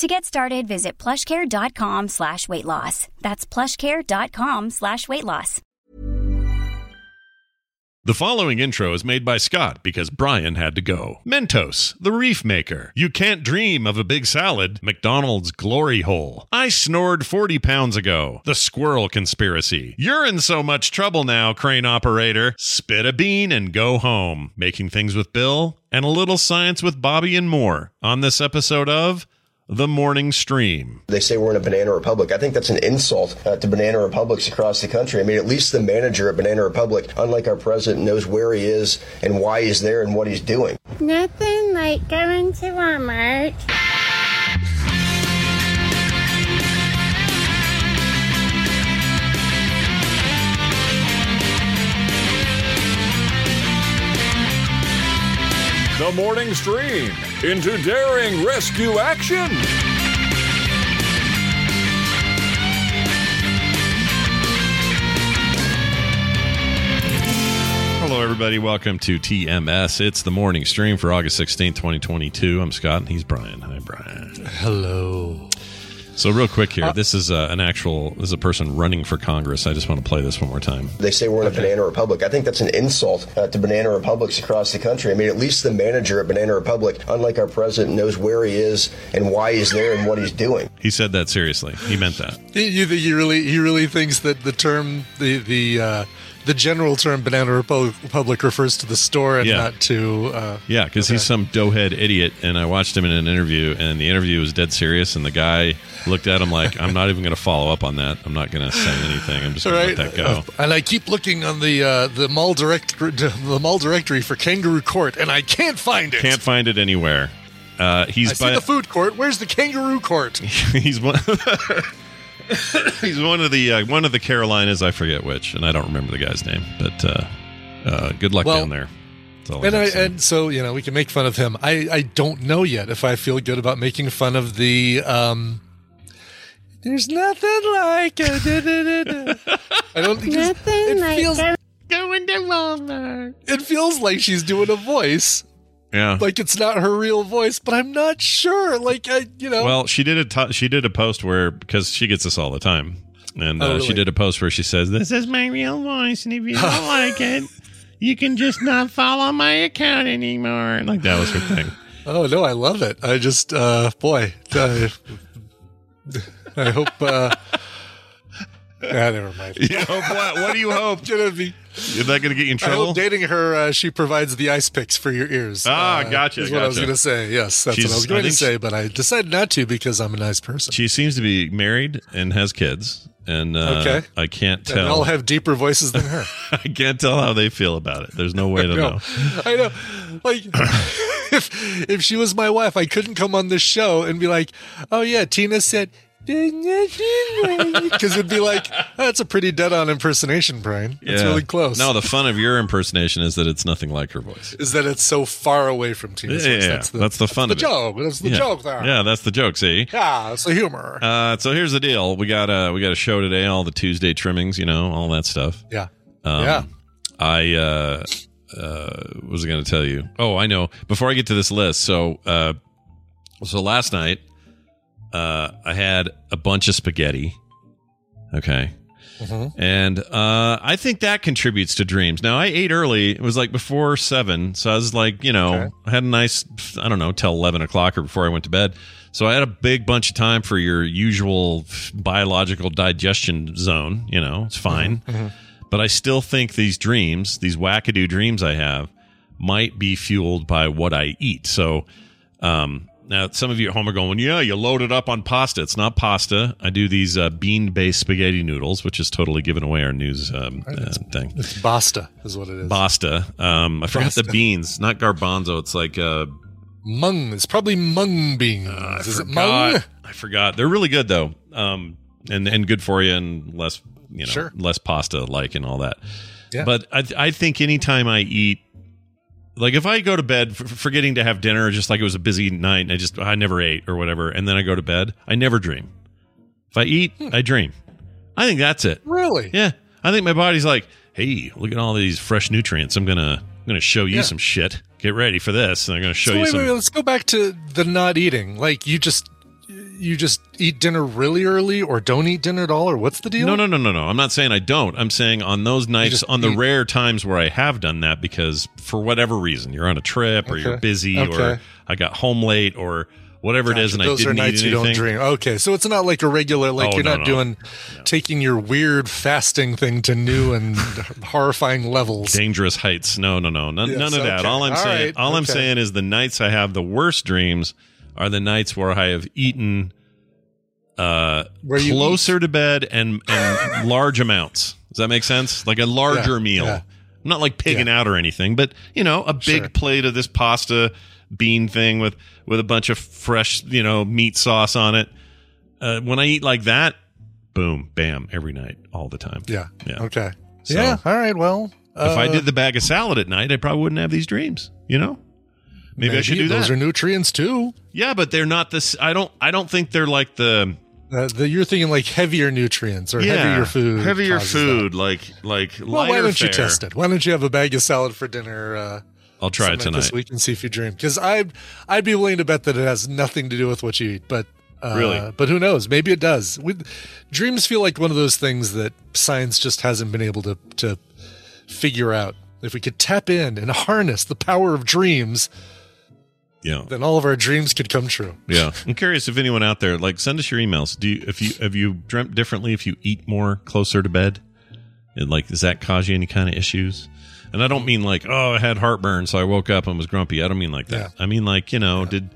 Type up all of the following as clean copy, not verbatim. To get started, visit plushcare.com/weightloss. That's plushcare.com/weightloss. The following intro is made by Scott because Brian had to go. Mentos, the Reef Maker. You can't dream of a big salad. McDonald's Glory Hole. I snored 40 pounds ago. The Squirrel Conspiracy. You're in so much trouble now, crane operator. Spit a bean and go home. Making Things with Bill and a little science with Bobby and more on this episode of The Morning Stream. They say we're in a Banana Republic. I think that's an insult to Banana Republics across the country. I mean, at least the manager at Banana Republic, unlike our president, knows where he is and why he's there and what he's doing. Nothing like going to Walmart. The Morning Stream, into daring rescue action. Hello, everybody. Welcome to TMS. It's The Morning Stream for August 16th, 2022. I'm Scott, and he's Brian. Hi, Brian. Hello. So real quick here, this is a person running for Congress. I just want to play this one more time. They say we're in a Banana Republic. I think that's an insult to Banana Republics across the country. I mean, at least the manager at Banana Republic, unlike our president, knows where he is and why he's there and what he's doing. He said that seriously. He meant that. He really thinks that the term, the general term Banana Republic refers to the store and not to... because he's some doughhead idiot, and I watched him in an interview, and the interview was dead serious, and the guy looked at him like, I'm not even going to follow up on that. I'm not going to say anything. I'm just going to let that go. And I keep looking on the mall directory for Kangaroo Court, and I can't find it. Can't find it anywhere. I see the food court. Where's the Kangaroo Court? He's one of the Carolinas, I forget which, and I don't remember the guy's name. But good luck down there. And so we can make fun of him. I don't know yet if I feel good about making fun of the. There's nothing like it. I don't think nothing like feels going to Walmart. It feels like she's doing a voice. Yeah, like it's not her real voice, but I'm not sure. Like Well, she did a post where, because she gets this all the time, and she did a post where she says, "This is my real voice, and if you don't like it, you can just not follow my account anymore." Like that was her thing. Oh no, I love it. I just I hope. Never mind. You hope what do you hope? Is that going to get you in trouble? I hope dating her, she provides the ice picks for your ears. Gotcha. That's what I was going to say. Yes, that's what I was going to say, but I decided not to because I'm a nice person. She seems to be married and has kids, and I can't tell. And all have deeper voices than her. I can't tell how they feel about it. There's no way to know. I know. Like, if she was my wife, I couldn't come on this show and be like, oh, yeah, Tina said... Because it'd be like, oh, that's a pretty dead-on impersonation, Brian. It's really close. No, the fun of your impersonation is that it's nothing like her voice. Is that it's so far away from Tina's voice. Yeah. That's the fun of it. That's the joke there. Yeah, that's the joke, see? Yeah, it's the humor. So here's the deal. We got a show today, all the Tuesday trimmings, all that stuff. Yeah. I was going to tell you. Oh, I know. Before I get to this list, so last night, I had a bunch of spaghetti. Okay. Mm-hmm. And I think that contributes to dreams. Now, I ate early. It was like before 7. So I was like, I had a nice, I don't know, till 11 o'clock or before I went to bed. So I had a big bunch of time for your usual biological digestion zone. It's fine. Mm-hmm. But I still think these dreams, these wackadoo dreams I have, might be fueled by what I eat. So now some of you at home are going, yeah, you load it up on pasta. It's not pasta. I do these bean-based spaghetti noodles, which is totally giving away our news thing. It's basta is what it is. Basta. I forgot the beans. Not garbanzo. It's like... mung. It's probably mung beans. Is it mung? I forgot. They're really good, though, and good for you and less... sure. Less pasta like and all that. Yeah. But I think anytime I eat, like if I go to bed forgetting to have dinner, just like it was a busy night and I never ate or whatever. And then I go to bed. I never dream. If I eat, I dream. I think that's it. Really? Yeah. I think my body's like, hey, look at all these fresh nutrients. I'm going to show you some shit. Get ready for this. And I'm going to show you some. Wait, let's go back to the not eating. Like you just eat dinner really early or don't eat dinner at all, or what's the deal? No. I'm not saying I don't. I'm saying on those nights, on the rare times where I have done that, because for whatever reason, you're on a trip or you're busy or I got home late or whatever it is, and I didn't eat anything. Those are nights you don't drink. Okay, so it's not like a regular, taking your weird fasting thing to new and horrifying levels. Dangerous heights. None of that. All I'm saying is the nights I have the worst dreams are the nights where I have eaten closer to bed and large amounts. Does that make sense? Like a larger meal. Yeah. I'm not like pigging out or anything, but a big plate of this pasta bean thing with a bunch of fresh, meat sauce on it. When I eat like that, boom, bam, every night, all the time. Yeah. Okay. So, all right. Well, if I did the bag of salad at night, I probably wouldn't have these dreams, Maybe I should do that. Those are nutrients too. Yeah, but they're not this. I don't think they're like the. You're thinking like heavier nutrients or heavier food. Heavier food, that. Well, why don't you test it? Why don't you have a bag of salad for dinner? I'll try it tonight. This week and see if you dream. Because I'd be willing to bet that it has nothing to do with what you eat. But really, but who knows? Maybe it does. Dreams feel like one of those things that science just hasn't been able to figure out. If we could tap in and harness the power of dreams. Yeah. Then all of our dreams could come true. Yeah. I'm curious if anyone out there, send us your emails. Have you dreamt differently if you eat more closer to bed? And does that cause you any kind of issues? And I don't mean I had heartburn, so I woke up and was grumpy. I don't mean like that. Yeah. I mean did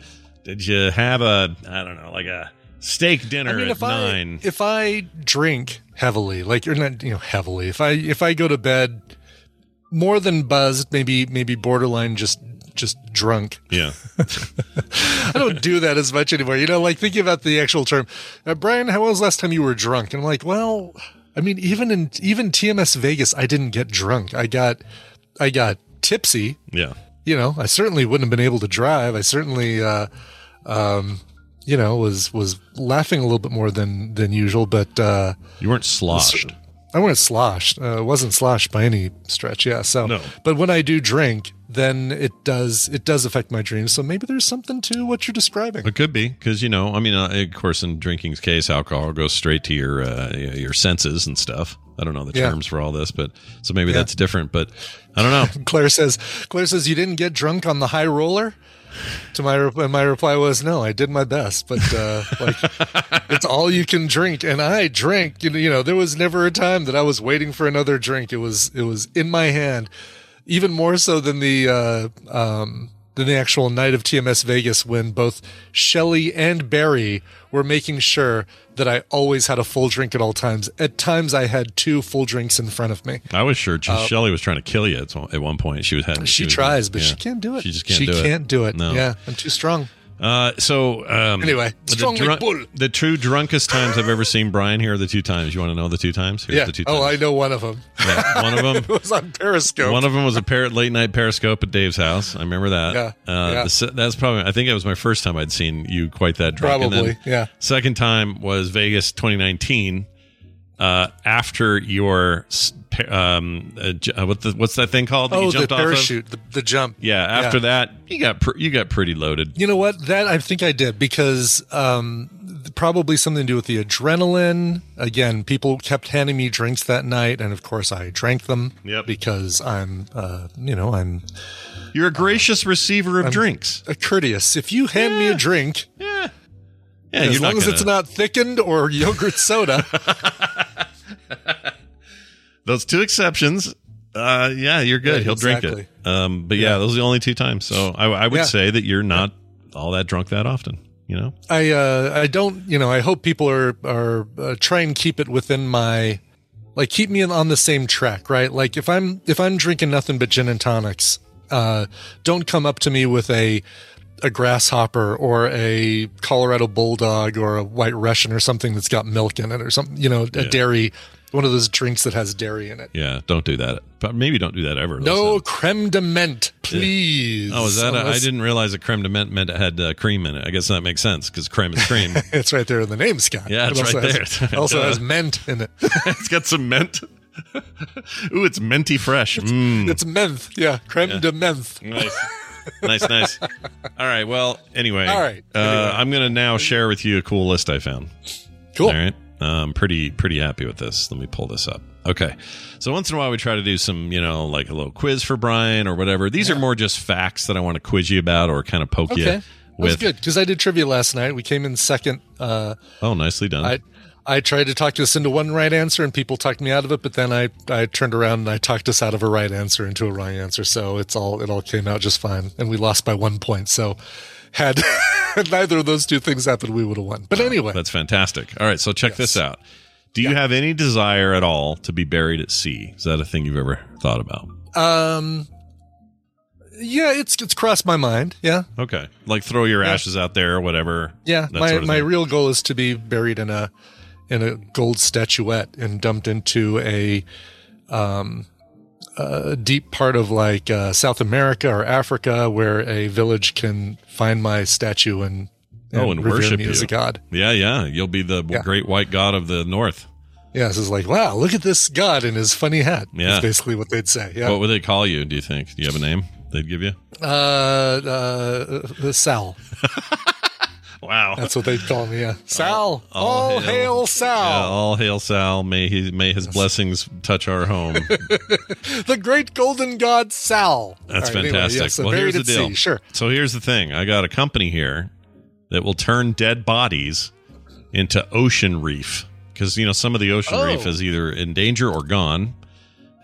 you have a steak dinner at 9? If I drink heavily, you're not heavily. If I go to bed more than buzzed, maybe borderline just drunk. Yeah. I don't do that as much anymore. Thinking about the actual term, Brian, how was last time you were drunk? And I'm like, well, I mean, even TMS Vegas, I didn't get drunk. I got tipsy. Yeah. I certainly wouldn't have been able to drive. I certainly, was laughing a little bit more than usual, but, you weren't sloshed. I wasn't sloshed. Wasn't sloshed by any stretch. Yeah. So, no. But when I do drink, then it does affect my dreams. So maybe there's something to what you're describing. It could be because of course, in drinking's case, alcohol goes straight to your senses and stuff. I don't know the terms for all this, but so maybe that's different. But I don't know. Claire says you didn't get drunk on the high roller. To my reply was, no, I did my best, but it's all you can drink, and I drank. There was never a time that I was waiting for another drink. It was in my hand, even more so than the actual night of TMS Vegas, when both Shelley and Barry were making sure that I always had a full drink at all times. At times, I had 2 full drinks in front of me. I was sure Shelley was trying to kill you at one point. She tries, but she can't do it. She just can't do it. She can't do it. No. Yeah, I'm too strong. Anyway, the true drunkest times I've ever seen Brian, here are the 2 times. You want to know the 2 times? Here's the 2 times. Oh, I know one of them. Yeah, one of them was on Periscope. One of them was a late night Periscope at Dave's house. I remember that. That's probably, I think it was my first time I'd seen you quite that drunk. Probably. Yeah. Second time was Vegas 2019. After your, what's that thing called? That you jumped off of? Oh, the parachute, the jump. Yeah. After that, you got pretty loaded. You know what? That I think I did because probably something to do with the adrenaline. Again, people kept handing me drinks that night, and of course, I drank them. Yep. Because I'm, you're a gracious receiver of drinks. A courteous. If you hand me a drink, yeah, as long as it's not thickened or yogurt soda. Those two exceptions, yeah, you're good. Yeah, he'll drink it. But yeah, those are the only two times. So I would say that you're not all that drunk that often. You know, I don't. You know, I hope people are try and keep it within my, like, keep me on the same track, right? Like if I'm drinking nothing but gin and tonics, don't come up to me with a grasshopper or a Colorado bulldog or a white Russian or something that's got milk in it or something, you know, a dairy, one of those drinks that has dairy in it. Yeah. Don't do that. But maybe don't do that ever. No creme de menthe, please. Yeah. Oh, is that? I didn't realize that creme de menthe meant it had cream in it. I guess that makes sense because creme is cream. It's right there in the name, Scott. Yeah, it's right there. It also has mint in it. It's got some mint. Ooh, it's minty fresh. It's menthe. Yeah. Creme de menthe. Nice. Nice. All right. Well, anyway. All right. I'm going to now share with you a cool list I found. Cool. All right. I'm pretty happy with this. Let me pull this up. Okay. So once in a while we try to do some, you know, like a little quiz for Brian or whatever. These are more just facts that I want to quiz you about or kind of poke you with. That's good because I did trivia last night. We came in second. Oh, nicely done. I tried to talk us into one right answer, and people talked me out of it. But then I turned around and I talked us out of a right answer into a wrong answer. So it all came out just fine, and we lost by 1 point. So had neither of those two things happened, we would have won. But anyway, that's fantastic. All right, so check this out. Do you have any desire at all to be buried at sea? Is that a thing you've ever thought about? Yeah, it's crossed my mind. Yeah. Okay, like throw your ashes out there or whatever. Yeah, my real goal is to be buried in a gold statuette and dumped into a deep part of like South America or Africa where a village can find my statue and worship you as a god. Yeah, yeah. You'll be the great white god of the north. Yeah, so it's like, wow, look at this god in his funny hat. Yeah. That's basically what they'd say. Yeah. What would they call you, do you think? Do you have a name they'd give you? Sal. Wow. That's what they call me, yeah. Sal. All hail Sal. Yeah, all hail Sal. May his blessings touch our home. The great golden god Sal. That's fantastic. Anyway, so well, here's the deal. Sea, sure. So here's the thing. I got a company here that will turn dead bodies into ocean reef. Because, you know, some of the ocean reef is either in danger or gone.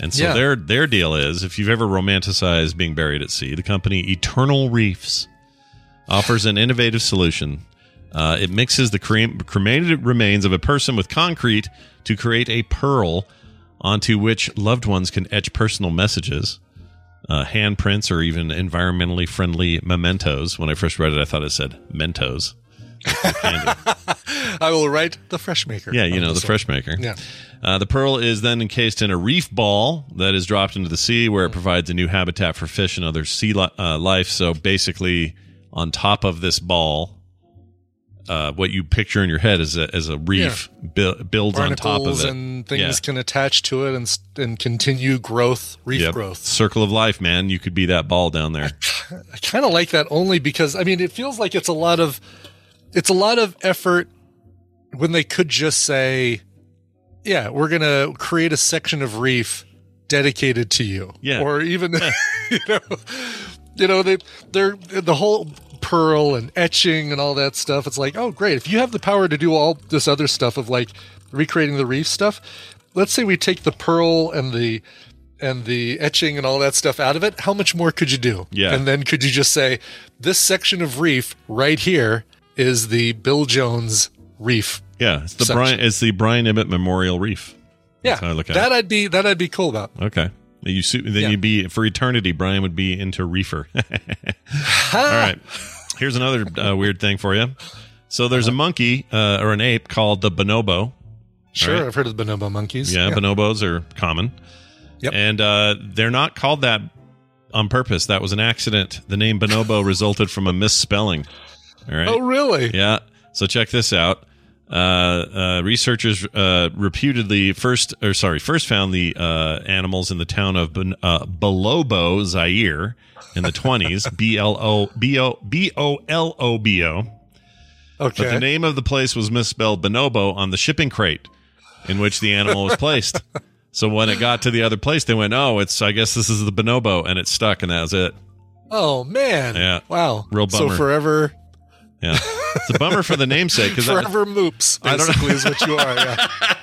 And so their deal is, if you've ever romanticized being buried at sea, the company Eternal Reefs offers an innovative solution. It mixes the cremated remains of a person with concrete to create a pearl onto which loved ones can etch personal messages, handprints, or even environmentally friendly mementos. When I first read it, I thought it said Mentos. I will write the fresh maker. Yeah, you know, the fresh maker. Yeah. The pearl is then encased in a reef ball that is dropped into the sea where it provides a new habitat for fish and other sea life. So basically, on top of this ball, what you picture in your head is a reef builds on top of it, and things can attach to it and continue growth, growth. Circle of life, man. You could be that ball down there. I kind of like that only because I mean it feels like it's a lot of effort when they could just say, yeah, we're gonna create a section of reef dedicated to you, or even you know they're the whole pearl and etching and all that stuff. It's like, oh, great. If you have the power to do all this other stuff of like recreating the reef stuff, let's say we take the pearl and the etching and all that stuff out of it. How much more could you do? Yeah. And then could you just say, this section of reef right here is the Bill Jones reef. Yeah. It's the Brian Emmett Memorial Reef. That's how I look at it. I'd be cool about. Okay. You'd be for eternity. Brian would be into reefer. All right. Here's another weird thing for you. So there's a monkey or an ape called the bonobo. Sure, right? I've heard of the bonobo monkeys. Yeah, bonobos are common. Yep. And they're not called that on purpose. That was an accident. The name bonobo resulted from a misspelling. All right. Oh, really? Yeah. So check this out. Researchers reputedly first found the animals in the town of Bolobo, Zaire, in the 1920s. BOLOBO. Okay. But the name of the place was misspelled bonobo on the shipping crate in which the animal was placed. So when it got to the other place, they went, "Oh, I guess this is the bonobo," and it stuck, and that was it. Oh man! Yeah. Wow. Real bummer. So forever. Yeah. It's a bummer for the namesake. Forever moops, basically, is what you are. Yeah.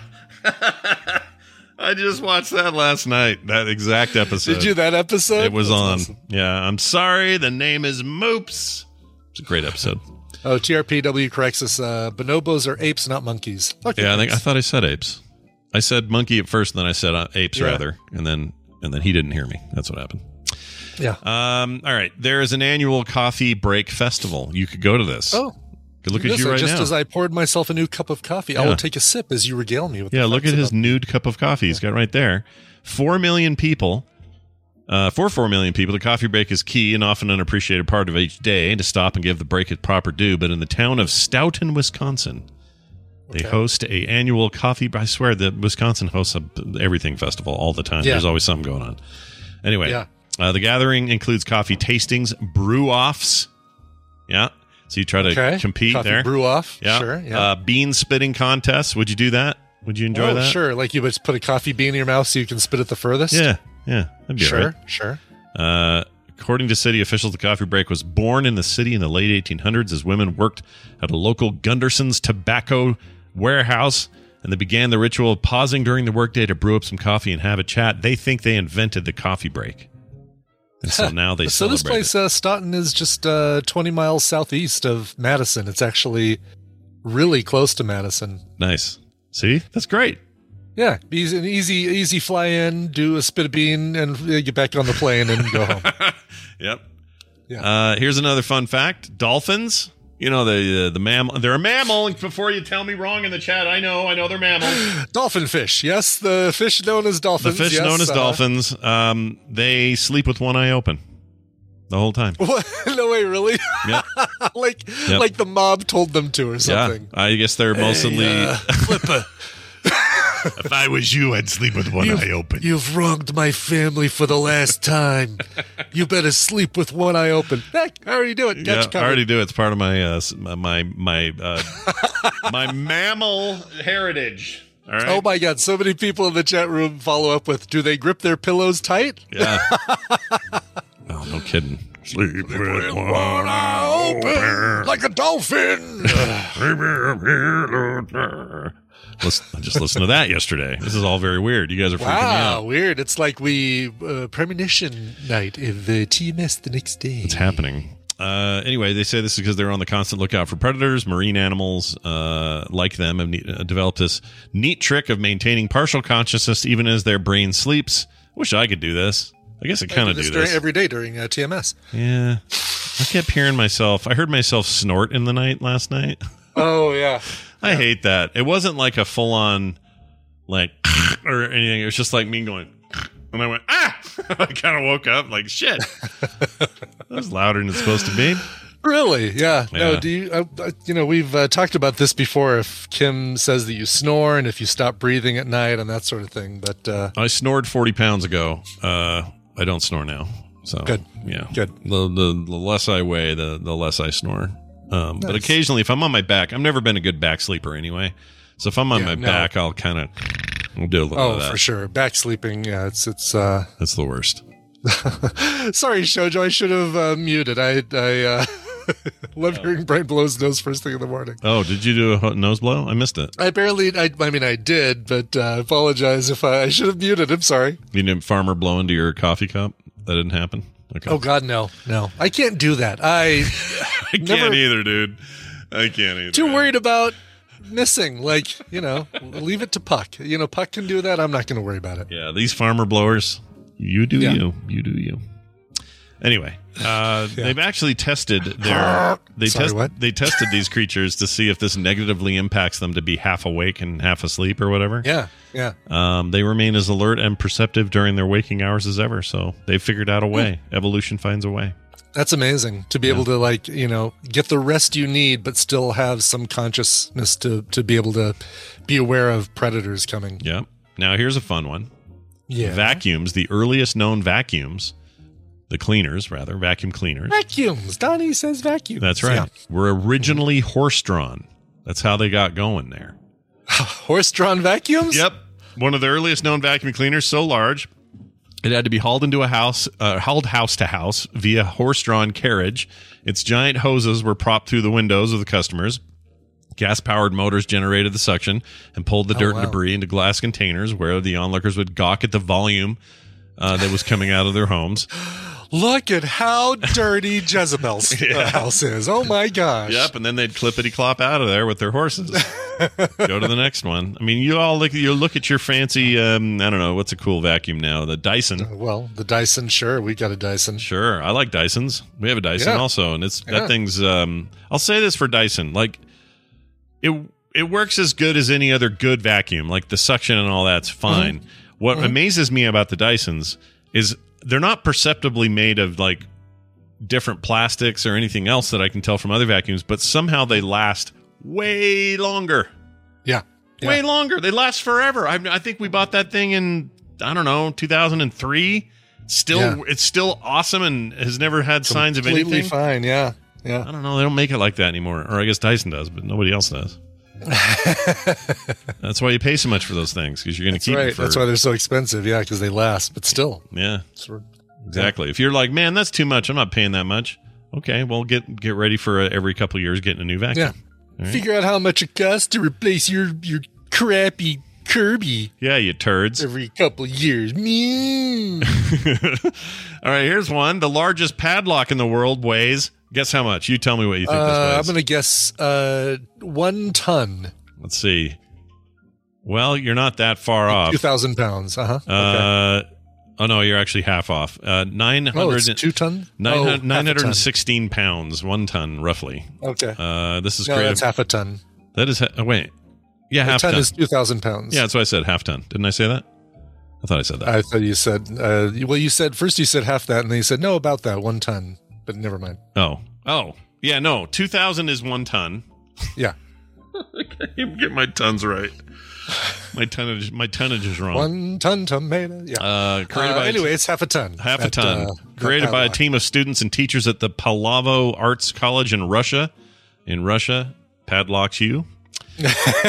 I just watched that last night, that exact episode. Did you that episode? It was That's on. Awesome. Yeah, I'm sorry. The name is Moops. It's a great episode. Oh, TRPW corrects us. Bonobos are apes, not monkeys. Yeah, I thought I said apes. I said monkey at first, and then I said apes rather, and then he didn't hear me. That's what happened. Yeah. All right. There is an annual coffee break festival. You could go to this. Oh. Look at you right now. Just as I poured myself a new cup of coffee, I will take a sip as you regale me with. Yeah, look at his nude cup of coffee he's got right there. 4 million people. For 4 million people, the coffee break is key and often an appreciated part of each day to stop and give the break its proper due. But in the town of Stoughton, Wisconsin, they host a annual coffee. I swear that Wisconsin hosts everything festival all the time. Yeah. There's always something going on. Anyway, the gathering includes coffee tastings, brew-offs. Yeah. So you try to compete coffee there. Brew off. Yeah. Sure. Yeah. Bean spitting contests. Would you do that? Would you enjoy that? Sure. Like you would put a coffee bean in your mouth so you can spit it the furthest. Yeah. Yeah. That'd be right. Sure. According to city officials, the coffee break was born in the city in the late 1800s as women worked at a local Gunderson's tobacco warehouse, and they began the ritual of pausing during the workday to brew up some coffee and have a chat. They think they invented the coffee break. And so now they celebrate. So this place, Stoughton, is just 20 miles southeast of Madison. It's actually really close to Madison. Nice. See? That's great. Yeah. Easy fly in, do a spit a bean, and get back on the plane and go home. Yep. Yeah. Here's another fun fact. Dolphins, you know, the mammal. They're a mammal. Before you tell me wrong in the chat, I know they're mammals. Dolphin fish. Yes, the fish known as dolphins. The fish known as dolphins. They sleep with one eye open the whole time. What? No way, really? Yeah. like the mob told them to or something. Yeah. I guess they're mostly... Flipper. If I was you, I'd sleep with one eye open. You've wronged my family for the last time. You better sleep with one eye open. Heck, I already do it. I already do it. It's part of my my mammal heritage. All right. Oh my God! So many people in the chat room follow up with, "Do they grip their pillows tight?" Yeah. Oh, no kidding. Sleep with one eye open like a dolphin. I just listened to that yesterday. This is all very weird. You guys are freaking me out. Wow, weird. It's like we premonition night of TMS the next day. It's happening. Anyway, they say this is because they're on the constant lookout for predators. Marine animals like them have developed this neat trick of maintaining partial consciousness even as their brain sleeps. Wish I could do this. I guess I kind of do this. Every day during TMS. Yeah. I kept hearing myself. I heard myself snort in the night last night. Oh, yeah. I hate that. It wasn't like a full-on, like, or anything. It was just like me going, and I went, ah! I kind of woke up like, shit. That was louder than it's supposed to be. Really? Yeah. No, do you, you know, we've talked about this before. If Kim says that you snore and if you stop breathing at night and that sort of thing. But I snored 40 pounds ago. I don't snore now. So good. Yeah. Good. The less I weigh, the less I snore. Nice. But occasionally, if I'm on my back, I've never been a good back sleeper anyway. So if I'm on my back, I'll kind of do a little bit of that. Oh, for sure. Back sleeping, yeah, it's that's the worst. Sorry, Shoujo, I should have muted. I love hearing Brian blows nose first thing in the morning. Oh, did you do a nose blow? I missed it. I did, but I apologize if I should have muted. I'm sorry. You didn't farmer blow into your coffee cup? That didn't happen? Okay. Oh, God, no. I can't do that. I can't either, dude. I can't either. Too worried about missing. Like, you know, leave it to Puck. You know, Puck can do that. I'm not going to worry about it. Yeah, these farmer blowers, you do you. You do you. Anyway, they've actually tested they tested these creatures to see if this negatively impacts them to be half awake and half asleep or whatever. Yeah. They remain as alert and perceptive during their waking hours as ever. So they figured out a way. Evolution finds a way. That's amazing to be able to, like, you know, get the rest you need, but still have some consciousness to be able to be aware of predators coming. Yeah. Now here's a fun one. Yeah. Vacuums, the earliest known vacuums. The cleaners, rather. Vacuum cleaners. Vacuums. Donnie says vacuums. That's right. Yeah. Were originally horse-drawn. That's how they got going there. Horse-drawn vacuums? Yep. One of the earliest known vacuum cleaners, so large, it had to be hauled into a house, hauled house to house via horse-drawn carriage. Its giant hoses were propped through the windows of the customers. Gas-powered motors generated the suction and pulled the dirt and debris into glass containers, where the onlookers would gawk at the volume that was coming out of their homes. Look at how dirty Jezebel's house is. Oh, my gosh. Yep, and then they'd clippity-clop out of there with their horses. Go to the next one. I mean, you look at your fancy, I don't know, what's a cool vacuum now? The Dyson. The Dyson, sure. We got a Dyson. Sure. I like Dysons. We have a Dyson also, and that thing's, I'll say this for Dyson, like, it works as good as any other good vacuum. Like, the suction and all that's fine. Mm-hmm. What amazes me about the Dysons is they're not perceptibly made of like different plastics or anything else that I can tell from other vacuums, but somehow they last way longer. Yeah. Way longer. They last forever. I think we bought that thing in, I don't know, 2003. It's still awesome and has never had signs of anything. Completely fine. Yeah. I don't know. They don't make it like that anymore. Or I guess Dyson does, but nobody else does. That's why you pay so much for those things, because you're going to keep them for... That's why they're so expensive, because they last, but still. Yeah. Exactly. If you're like, man, that's too much, I'm not paying that much. Okay, well, get ready for every couple of years getting a new vacuum. Yeah. Right. Figure out how much it costs to replace your crappy Kirby. Yeah, you turds. Every couple of years. All right, here's one. The largest padlock in the world weighs... Guess how much? You tell me what you think this weighs. I'm going to guess 1 ton. Let's see. Well, you're not that far off. 2,000 pounds. Okay. Oh, no, you're actually half off. 900, oh, it's 2 ton? 916 pounds. 1 ton, roughly. Okay. This is great. That's half a ton. That is... wait. Yeah, half a ton. A ton is 2,000 pounds. Yeah, that's why I said half ton. Didn't I say that? I thought I said that. I thought you said... first you said half that, and then you said, no, about that, 1 ton. But never mind. Oh. Yeah, no. 2,000 is 1 ton. Yeah. I can't even get my tons right. My tonnage is wrong. 1 ton tomato. Yeah. It's half a ton. Half a ton. Created by a team of students and teachers at the Palavo Arts College in Russia. In Russia, padlocks you. Measures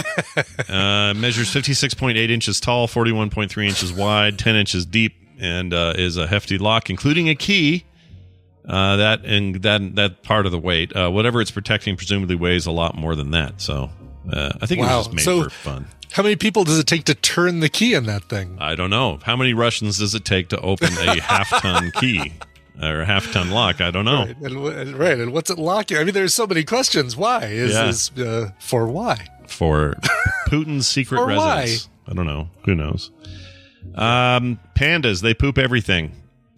56.8 inches tall, 41.3 inches wide, 10 inches deep, and is a hefty lock, including a key. That part of the weight, whatever it's protecting, presumably weighs a lot more than that. So I think it was just made for fun. How many people does it take to turn the key in that thing? I don't know. How many Russians does it take to open a half-ton key or a half-ton lock? I don't know. Right, and what's it locking? I mean, there's so many questions. Why for why? For Putin's secret residence. Why? I don't know. Who knows? Pandas, they poop everything.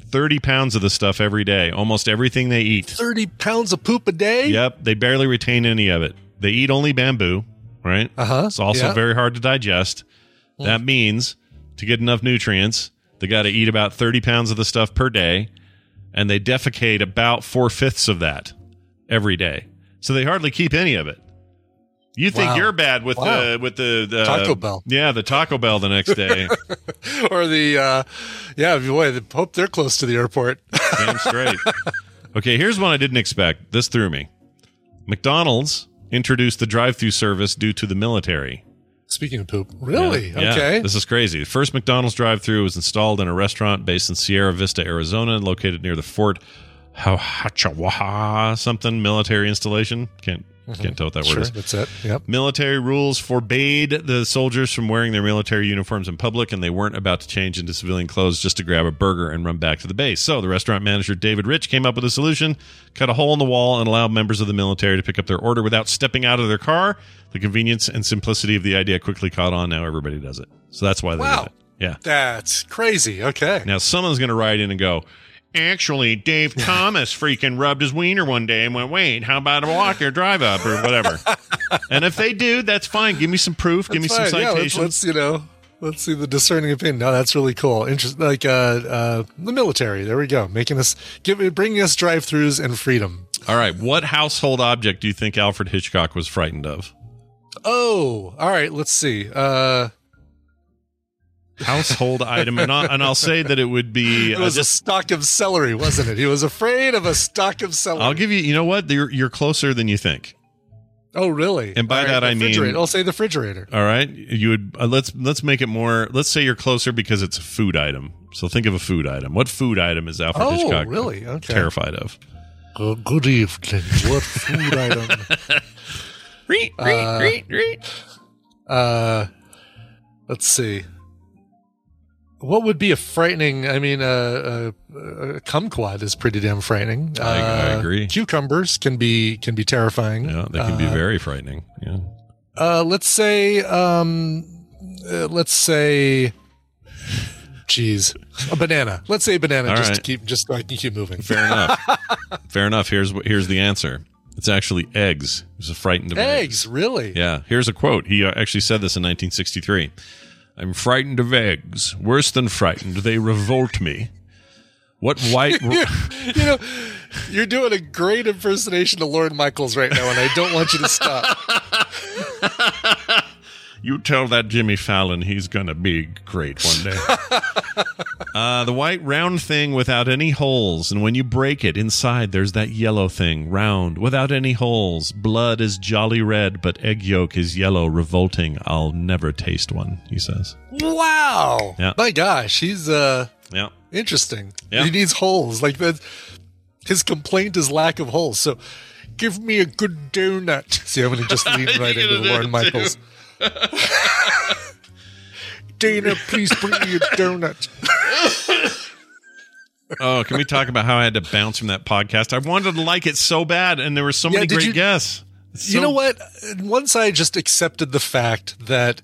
30 pounds of the stuff every day, almost everything they eat. 30 pounds of poop a day? Yep. They barely retain any of it. They eat only bamboo, right? It's also very hard to digest. Yeah. That means to get enough nutrients, they got to eat about 30 pounds of the stuff per day, and they defecate about 4/5 of that every day. So they hardly keep any of it. You think you're bad with the Taco Bell. Yeah, the Taco Bell the next day. Or the, boy, hope they're close to the airport. Damn straight. Okay, here's one I didn't expect. This threw me. McDonald's introduced the drive-thru service due to the military. Speaking of poop. Really? Yeah. Okay. Yeah, this is crazy. The first McDonald's drive-thru was installed in a restaurant based in Sierra Vista, Arizona, located near the Fort Hachawaha something military installation. Can't tell what that word is. That's it. Yep. Military rules forbade the soldiers from wearing their military uniforms in public, and they weren't about to change into civilian clothes just to grab a burger and run back to the base. So the restaurant manager, David Rich, came up with a solution, cut a hole in the wall, and allowed members of the military to pick up their order without stepping out of their car. The convenience and simplicity of the idea quickly caught on. Now everybody does it. So that's why they do it. Yeah. That's crazy. Okay. Now someone's going to write in and go, actually, Dave Thomas freaking rubbed his wiener one day and went, wait, how about a walk or drive up or whatever? And if they do, that's fine. Give me some proof. Give me some citations. Yeah, let's see the discerning opinion. No, that's really cool. Interesting. Like the military. There we go. Bringing us drive-thrus and freedom. All right. What household object do you think Alfred Hitchcock was frightened of? Oh, all right. Let's see. Household item, and I'll say that it would be. It was a stalk of celery, wasn't it? He was afraid of a stalk of celery. I'll give you. You know what? You're closer than you think. Oh, really? And by that I mean, I'll say the refrigerator. All right, you would. Let's make it more. Let's say you're closer because it's a food item. So think of a food item. What food item is Alfred Hitchcock really? Okay. Terrified of? Good evening. What food item? Let's see. What would be a frightening? I mean, a kumquat is pretty damn frightening. I agree. Cucumbers can be terrifying. Yeah, they can be very frightening. Yeah. Let's say. Geez, a banana. Let's say a banana. All just right. So I can keep moving. Fair enough. Fair enough. Here's the answer. It's actually eggs. He was frightened of eggs. Really? Yeah. Here's a quote. He actually said this in 1963. I'm frightened of eggs. Worse than frightened, they revolt me. What white... you know, you're doing a great impersonation of Lorne Michaels right now, and I don't want you to stop. You tell that Jimmy Fallon he's going to be great one day. The white round thing without any holes. And when you break it, inside there's that yellow thing, round, without any holes. Blood is jolly red, but egg yolk is yellow, revolting. I'll never taste one, he says. Wow. Yeah. My gosh, he's interesting. Yeah. He needs holes. Like that. His complaint is lack of holes. So give me a good donut. See, I'm going to just lean right into Lorne Michaels. Dana, please bring me a donut. Oh, can we talk about how I had to bounce from that podcast? I wanted to like it so bad, and there were so many great guests. You know what? Once I just accepted the fact that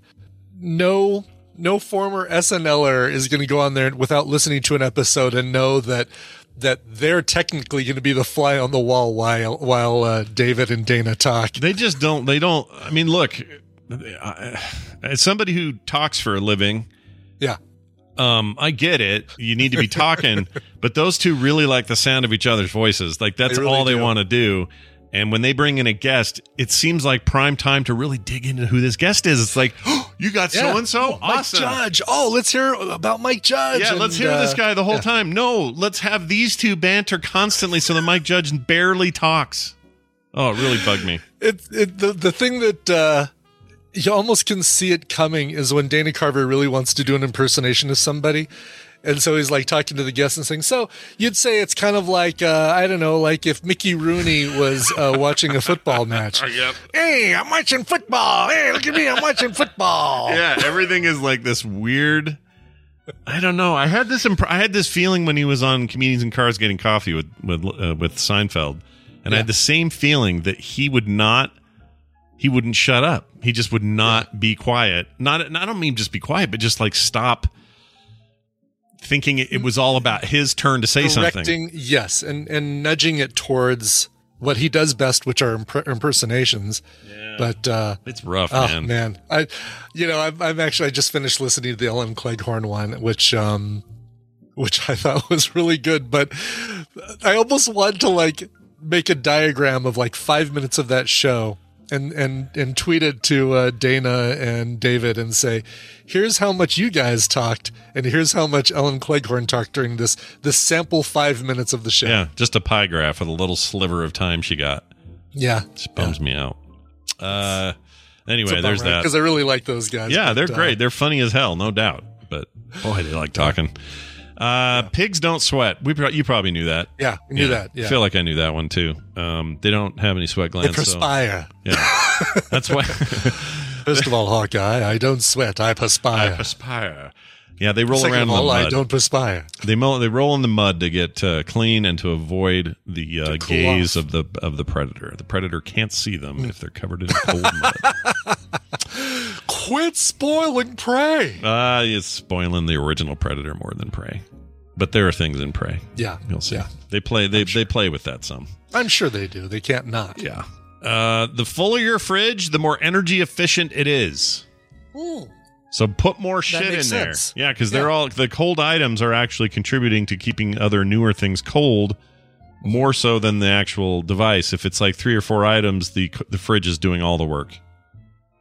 no former SNLer is going to go on there without listening to an episode and know that they're technically going to be the fly on the wall while David and Dana talk. They just don't. They don't. I mean, look. As somebody who talks for a living, I get it. You need to be talking, but those two really like the sound of each other's voices. Like that's all they want to do. And when they bring in a guest, it seems like prime time to really dig into who this guest is. It's like, oh, you got so-and-so? Awesome. Mike Judge. Oh, let's hear about Mike Judge. Yeah, let's hear this guy the whole time. No, let's have these two banter constantly so that Mike Judge barely talks. Oh, it really bugged me. The thing that... you almost can see it coming is when Danny Carver really wants to do an impersonation of somebody. And so he's like talking to the guests and saying, so you'd say it's kind of like, I don't know, like if Mickey Rooney was watching a football match. Yep. Hey, I'm watching football. Hey, look at me. I'm watching football. Yeah. Everything is like this weird. I don't know. I had this feeling when he was on Comedians in Cars Getting Coffee with Seinfeld. And I had the same feeling that he wouldn't shut up. He just would not be quiet. Not, I don't mean just be quiet, but just like stop thinking it was all about his turn to say something. Yes, and nudging it towards what he does best, which are impersonations. Yeah. But it's rough, man. I'm actually I just finished listening to the Ellen Cleghorn one, which I thought was really good. But I almost want to like make a diagram of like 5 minutes of that show. And tweet it to Dana and David and say, here's how much you guys talked, and here's how much Ellen Cleghorn talked during this sample 5 minutes of the show. Yeah, just a pie graph with a little sliver of time she got. Yeah. Just bums me out. Anyway, there's that. Because I really like those guys. Yeah, they're great. They're funny as hell, no doubt. But, boy, they like talking. Pigs don't sweat. You probably knew that. Yeah, I knew that. Yeah. I feel like I knew that one too. They don't have any sweat glands. They perspire. So, yeah, that's why. First of all, Hawkeye, I don't sweat. I perspire. Yeah, they roll around in the mud. I don't perspire. They roll in the mud to get clean and to avoid the gaze of the predator. The predator can't see them if they're covered in cold mud. Quit spoiling Prey. It's spoiling the original Predator more than Prey. But there are things in Prey. Yeah. You'll see. Yeah. They play with that some. I'm sure they do. They can't not. Yeah. The fuller your fridge, the more energy efficient it is. Ooh. So put more shit in sense. There. Yeah, because they're all the cold items are actually contributing to keeping other newer things cold more so than the actual device. If it's like 3 or 4 items, the fridge is doing all the work.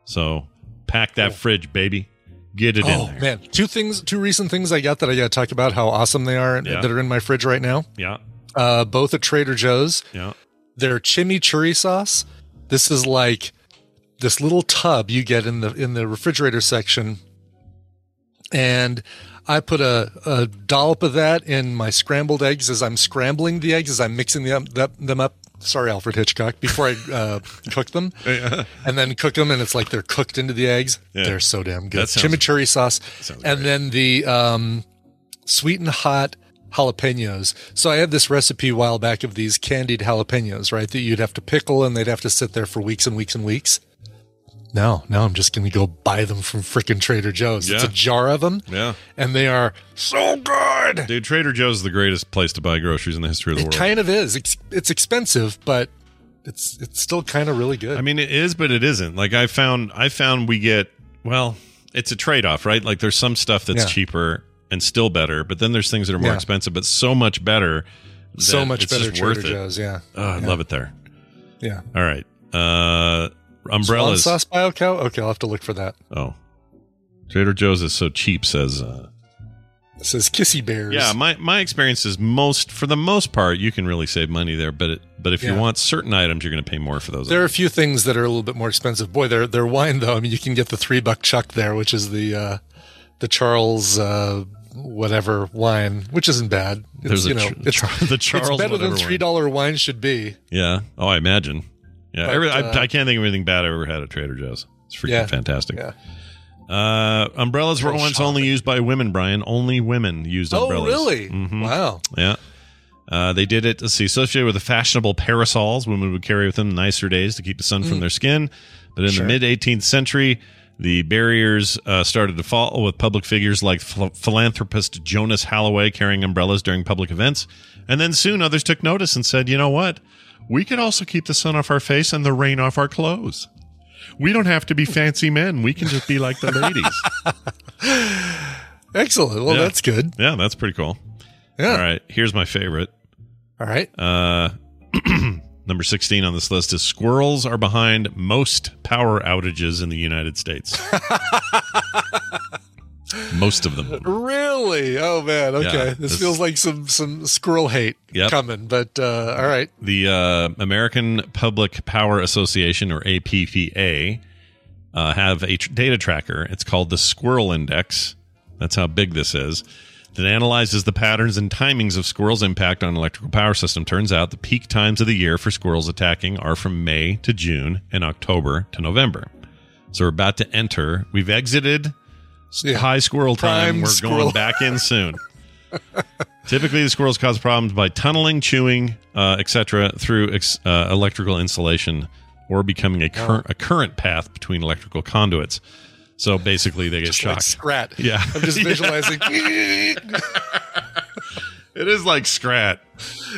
So pack that fridge, baby. Get it in there. Oh, man. Two recent things I got that I got to talk about, how awesome they are that are in my fridge right now. Yeah. Both at Trader Joe's. Yeah. Their chimichurri sauce. This is like this little tub you get in the refrigerator section. And I put a dollop of that in my scrambled eggs as I'm mixing them up sorry, Alfred Hitchcock, before I cook them. And then cook them, and it's like they're cooked into the eggs. Yeah. They're so damn good. Chimichurri sauce. And great. Then the sweet and hot jalapenos. So I had this recipe a while back of these candied jalapenos, right, that you'd have to pickle, and they'd have to sit there for weeks and weeks and weeks. Now I'm just going to go buy them from frickin' Trader Joe's. Yeah. It's a jar of them. Yeah. And they are so good. Dude, Trader Joe's is the greatest place to buy groceries in the history of the world. It kind of is. It's expensive, but it's still kind of really good. I mean, it is, but it isn't. Like I found we get, well, it's a trade-off, right? Like there's some stuff that's cheaper and still better, but then there's things that are more expensive, but so much better. So much better than Trader Joe's, yeah. Oh, I love it there. Yeah. All right. Umbrellas. Swan sauce bio cow? Okay, I'll have to look for that. Oh. Trader Joe's is so cheap, says Kissy Bears. Yeah, my experience is for the most part, you can really save money there, but if you want certain items, you're going to pay more for those. There are a few things that are a little bit more expensive. Boy, their wine though. I mean, you can get the $3 chuck there, which is the Charles whatever wine, which isn't bad. It's better than $3 wine should be. Yeah. Oh, I imagine. Yeah, but, I can't think of anything bad I ever had at Trader Joe's. It's freaking fantastic. Yeah. Umbrellas were once only used by women, Brian. Only women used umbrellas. Oh, really? Mm-hmm. Wow. Yeah. They did it, associated with the fashionable parasols women would carry with them nicer days to keep the sun from their skin. But in the mid-18th century, the barriers started to fall with public figures like philanthropist Jonas Halloway carrying umbrellas during public events. And then soon others took notice and said, you know what? We could also keep the sun off our face and the rain off our clothes. We don't have to be fancy men. We can just be like the ladies. Excellent. Well, that's good. Yeah, that's pretty cool. Yeah. All right. Here's my favorite. All right. Number 16 on this list is squirrels are behind most power outages in the United States. Most of them. Really? Oh, man. Okay. Yeah, this feels like some squirrel hate coming, but all right. The American Public Power Association, or APPA, have a data tracker. It's called the Squirrel Index. That's how big this is. That analyzes the patterns and timings of squirrels' impact on electrical power system. Turns out the peak times of the year for squirrels attacking are from May to June and October to November. So we're about to enter. We've exited... high squirrel time. We're going back in soon. Typically, the squirrels cause problems by tunneling, chewing, etc., through electrical insulation or becoming a current path between electrical conduits. So basically, they get just shocked. Like Scrat. Yeah, I'm just visualizing. It is like Scrat.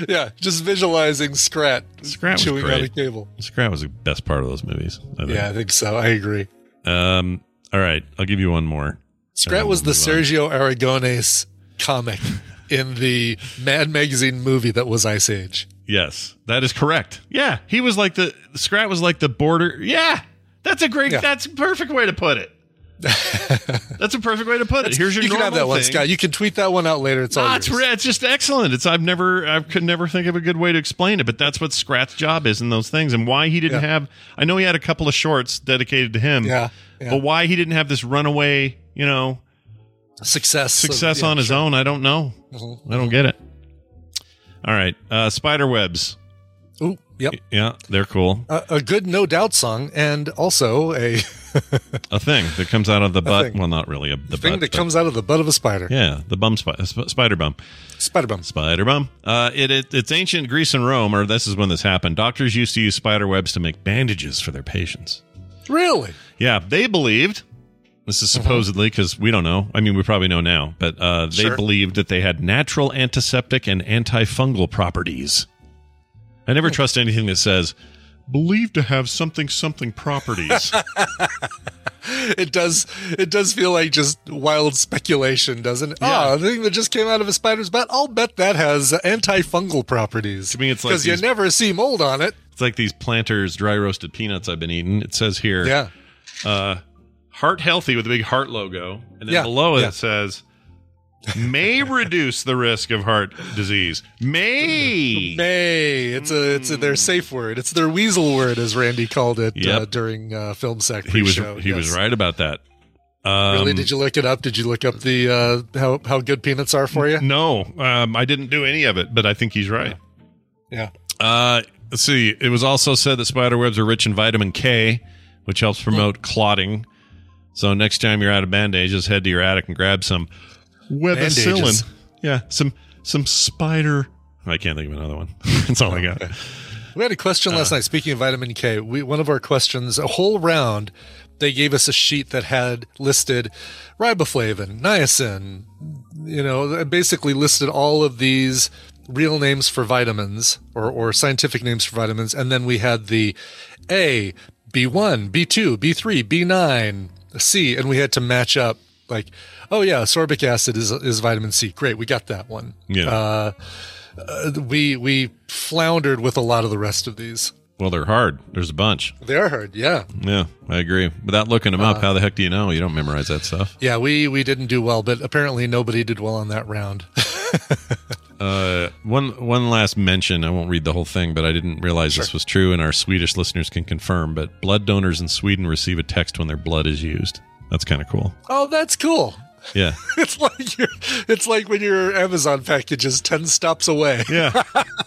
Yeah, just visualizing Scrat. Scrat was chewing great. On a cable. Scrat was the best part of those movies. I think. Yeah, I think so. I agree. All right, I'll give you one more. Scrat was the Sergio Aragonés comic in the Mad Magazine movie that was Ice Age. Yes, that is correct. Yeah, he was like Scrat was like the border. Yeah, that's a perfect way to put it. That's a perfect way to put it. Here's your normal thing. You can have that one, Scott. You can tweet that one out later. It's all yours. It's just excellent. I could never think of a good way to explain it, but that's what Scrat's job is in those things, and why he didn't have. I know he had a couple of shorts dedicated to him. Yeah. But why he didn't have this runaway, success on his own, I don't know. Mm-hmm. I don't get it. All right, spider webs. Ooh, yep. Yeah, they're cool. A good No Doubt song, and also a a thing that comes out of the butt. Well, not really the thing butt, that comes out of the butt of a spider. Yeah, the bum spider bum. Spider bum. Spider bum. It's ancient Greece and Rome, or this is when this happened. Doctors used to use spider webs to make bandages for their patients. Really? Yeah, they believed, this is supposedly, because we don't know, I mean, we probably know now, but they believed that they had natural antiseptic and antifungal properties. I never trust anything that says, believed to have something properties. It does feel like just wild speculation, doesn't it? Yeah. Oh, the thing that just came out of a spider's butt, I'll bet that has antifungal properties. To me, it's like because you never see mold on it. It's like these Planters dry roasted peanuts I've been eating. It says here, heart healthy with a big heart logo. And then below it says, may reduce the risk of heart disease. May. It's their safe word. It's their weasel word, as Randy called it during Film Sack pre-show. He was right about that. Really? Did you look it up? Did you look up the how good peanuts are for you? No, I didn't do any of it, but I think he's right. Yeah. Let's see. It was also said that spiderwebs are rich in vitamin K, which helps promote clotting. So next time you're out of bandages, head to your attic and grab some webicillin. Yeah, some spider. I can't think of another one. That's all I got. Okay. We had a question last night. Speaking of vitamin K, one of our questions, a whole round, they gave us a sheet that had listed riboflavin, niacin, basically listed all of these real names for vitamins or scientific names for vitamins. And then we had the A, B1, B2, B3, B9, C, and we had to match up like, oh yeah, sorbic acid is vitamin C. Great. We got that one. Yeah. We floundered with a lot of the rest of these. Well, they're hard. There's a bunch. They are hard, yeah. Yeah, I agree. Without looking them up, how the heck do you know? You don't memorize that stuff. Yeah, we didn't do well, but apparently nobody did well on that round. One last mention. I won't read the whole thing, but I didn't realize this was true, and our Swedish listeners can confirm, but blood donors in Sweden receive a text when their blood is used. That's kind of cool. Oh, that's cool. Yeah. It's like when your Amazon package is 10 stops away. Yeah.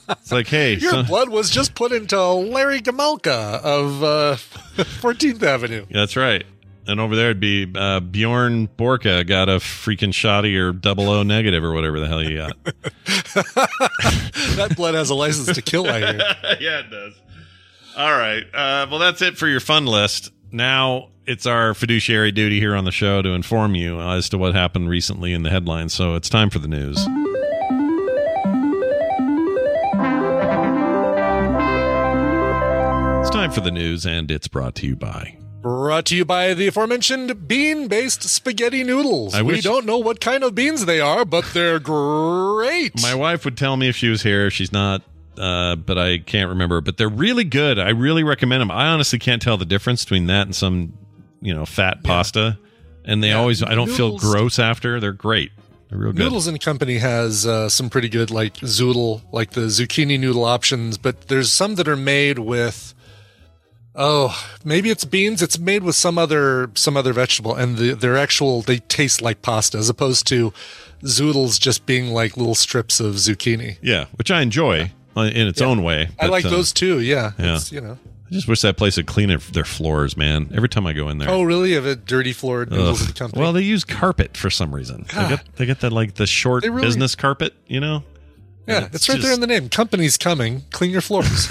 It's like, hey. Your blood was just put into Larry Gamalka of 14th Avenue. That's right. And over there it'd be Bjorn Borka got a freaking shoddy or double-O negative or whatever the hell you got. That blood has a license to kill, I hear. Yeah, it does. All right. Well, that's it for your fun list. Now it's our fiduciary duty here on the show to inform you as to what happened recently in the headlines. So it's time for the news. It's time for the news, and it's brought to you by... Brought to you by the aforementioned bean-based spaghetti noodles. We don't know what kind of beans they are, but they're great. My wife would tell me if she was here. She's not. But I can't remember. But they're really good. I really recommend them. I honestly can't tell the difference between that and some... fat pasta, and they always, I don't feel gross after. They're great. They're real good. Noodles & Company has some pretty good, like zoodle, like the zucchini noodle options, but there's some that are made with, maybe it's beans. It's made with some other vegetable, and they taste like pasta as opposed to zoodles just being like little strips of zucchini. Yeah, which I enjoy in its own way. But I like those too, yeah. Yeah. It's. I just wish that place would clean their floors, man. Every time I go in there. Oh, really? You have a dirty floor at Noodles & Company? Well, they use carpet for some reason. They get that, like, the short business carpet, Yeah, it's right there in the name. Company's coming. Clean your floors.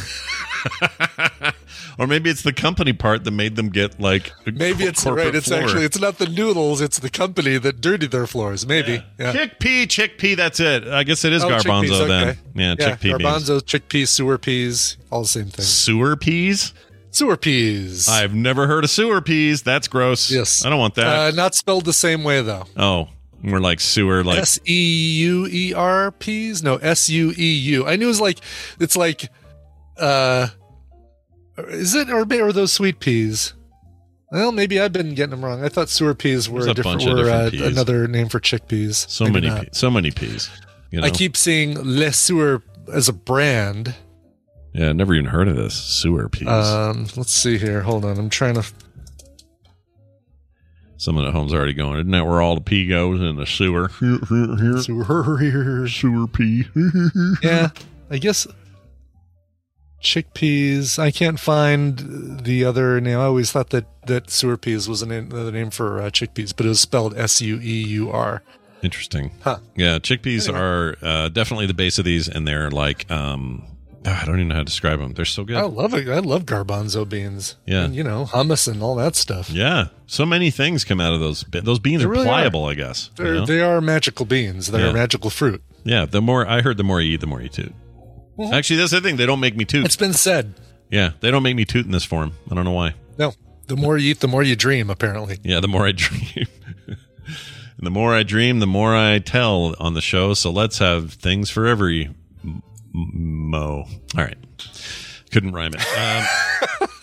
Or maybe it's the company part that made them get, like, maybe it's right. It's floor. Actually, it's not the noodles. It's the company that dirtied their floors. Maybe. Yeah. Yeah. Chickpea, that's it. I guess it is garbanzo then. Okay. Yeah, chickpea. Garbanzo, chickpeas, sewer peas, all the same thing. Sewer peas? Sewer peas. I've never heard of sewer peas. That's gross. Yes. I don't want that. Not spelled the same way, though. Oh. More like sewer, like... S-E-U-E-R peas? No, S-U-E-U. I knew it was like... It's like... Is it, or are those sweet peas? Well, maybe I've been getting them wrong. I thought sewer peas were a different peas. Another name for chickpeas. So many peas. I keep seeing Les Sewer as a brand. Yeah, I've never even heard of this. Sewer peas. Let's see here. Hold on. I'm trying to... Someone at home's already going, isn't that where all the pee goes in the sewer? Sewer pea. Yeah, I guess... Chickpeas. I can't find the other name. I always thought that sewer peas was another name for chickpeas, but it was spelled S-U-E-U-R. Interesting. Huh. Yeah, chickpeas are definitely the base of these, and they're like, I don't even know how to describe them. They're so good. I love it. I love garbanzo beans. Yeah. And, hummus and all that stuff. Yeah. So many things come out of those. Those beans they are really pliable, I guess. They are magical beans that are magical fruit. Yeah. The more you eat, the more you toot. Mm-hmm. Actually, that's the thing. They don't make me toot. It's been said. Yeah, they don't make me toot in this form. I don't know why. No. The more you eat, the more you dream, apparently. Yeah, the more I dream. And the more I dream, the more I tell on the show. So let's have things for every mo. All right. Couldn't rhyme it.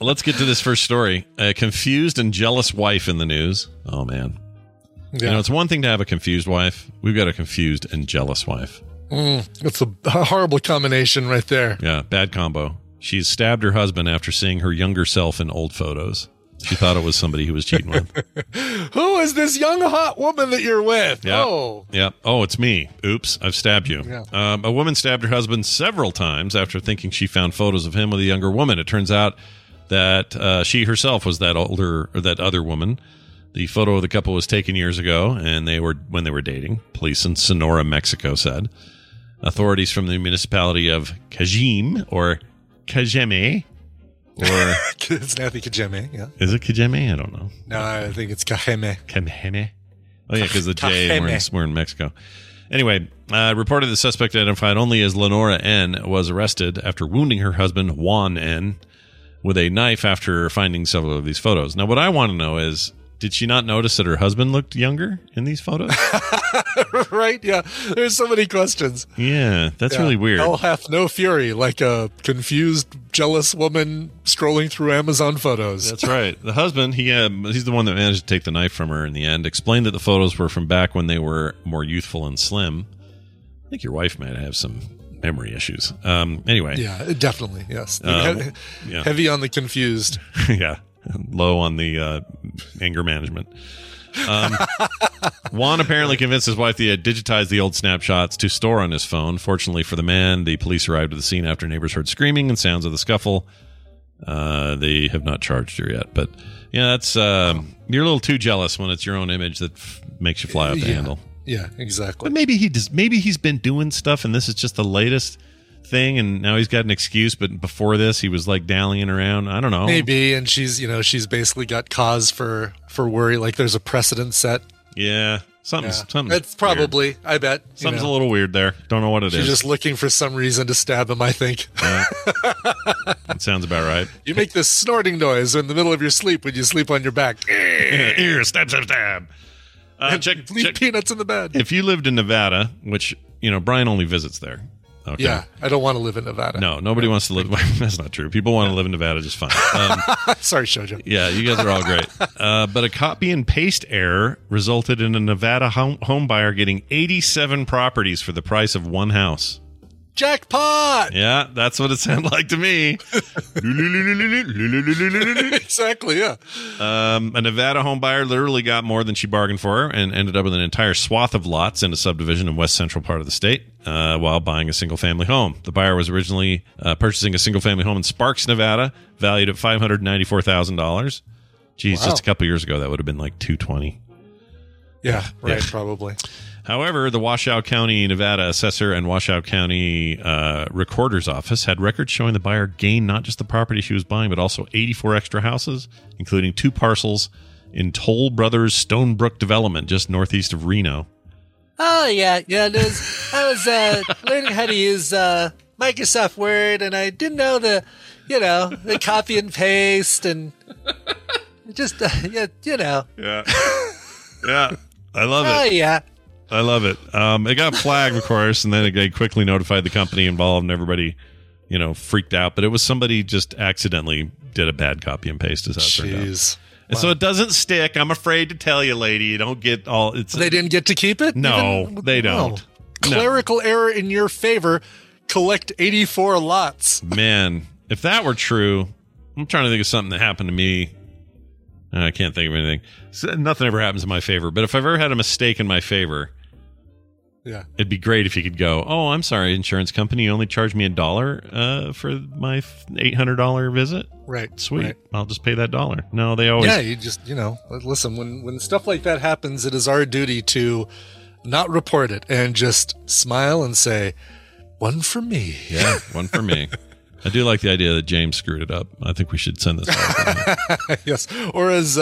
Let's get to this first story. A confused and jealous wife in the news. Oh, man. Yeah. It's one thing to have a confused wife. We've got a confused and jealous wife. It's a horrible combination right there. Yeah, bad combo. She's stabbed her husband after seeing her younger self in old photos. He thought it was somebody he was cheating with. Who is this young hot woman that you're with? Yeah. Oh. Yeah. Oh, it's me. Oops, I've stabbed you. Yeah. A woman stabbed her husband several times after thinking she found photos of him with a younger woman. It turns out that she herself was that other woman. The photo of the couple was taken years ago, and when they were dating, police in Sonora, Mexico said. Authorities from the municipality of Cajeme, it's now the Cajeme, yeah. Is it Cajeme? I don't know. No, I think it's Cajeme. Cajeme? Oh, yeah, because the J, and we're in Mexico. Anyway, reported the suspect identified only as Lenora N. was arrested after wounding her husband, Juan N., with a knife after finding several of these photos. Now, what I want to know is, did she not notice that her husband looked younger in these photos? Right? Yeah. There's so many questions. Yeah. That's really weird. Hell hath no fury, like a confused, jealous woman scrolling through Amazon photos. That's right. The husband, he's the one that managed to take the knife from her in the end, explained that the photos were from back when they were more youthful and slim. I think your wife might have some memory issues. Anyway. Yeah, definitely. Yes. Heavy on the confused. Yeah. Low on the anger management. Juan apparently convinced his wife to digitize the old snapshots to store on his phone. Fortunately for the man, the police arrived at the scene after neighbors heard screaming and sounds of the scuffle. They have not charged her yet, but yeah, that's you're a little too jealous when it's your own image that makes you fly off the handle. Yeah, exactly. But maybe he does. Maybe he's been doing stuff, and this is just the latest thing, and now he's got an excuse, but before this he was like dallying around. I don't know, maybe, and she's basically got cause for worry, like there's a precedent set. Something. It's probably weird. I bet something's a little weird there. Don't know what it is. She's just looking for some reason to stab him, I think. Yeah. That sounds about right. You make this snorting noise in the middle of your sleep when you sleep on your back. Stab. Leave peanuts in the bed. If you lived in Nevada, which Brian only visits there. Okay. Yeah, I don't want to live in Nevada. No, nobody wants to live. That's not true. People want to live in Nevada just fine. Sorry, Shoujo. Yeah, you guys are all great. But a copy and paste error resulted in a Nevada home buyer getting 87 properties for the price of one house. Jackpot! Yeah, that's what it sounded like to me. Exactly, yeah. A Nevada home buyer literally got more than she bargained for and ended up with an entire swath of lots in a subdivision in west central part of the state while buying a single-family home. The buyer was originally purchasing a single-family home in Sparks, Nevada, valued at $594,000. Geez, wow. Just a couple years ago, that would have been like $220,000. Yeah, right, probably. However, the Washoe County, Nevada assessor and Washoe County recorder's office had records showing the buyer gained not just the property she was buying, but also 84 extra houses, including two parcels in Toll Brothers Stonebrook Development, just northeast of Reno. Oh, yeah. I was learning how to use Microsoft Word, and I didn't know the copy and paste, and just, Yeah. Yeah. I love it. Oh, yeah. I love it. It got flagged, of course, and then they quickly notified the company involved, and everybody, freaked out. But it was somebody just accidentally did a bad copy and paste, as that turned out. Jeez. And so it doesn't stick. I'm afraid to tell you, lady. You don't get all. They didn't get to keep it? No, they don't. No. Clerical error in your favor. Collect 84 lots. Man, if that were true, I'm trying to think of something that happened to me. I can't think of anything. Nothing ever happens in my favor. But if I've ever had a mistake in my favor... Yeah, it'd be great if you could go, oh, I'm sorry, insurance company, you only charged me $1 for my $800 visit. Right. Sweet. Right. I'll just pay that $1. No, they always... Yeah, you just, listen, when stuff like that happens, it is our duty to not report it and just smile and say, one for me. Yeah, one for me. I do like the idea that James screwed it up. I think we should send this out. Yes. Or as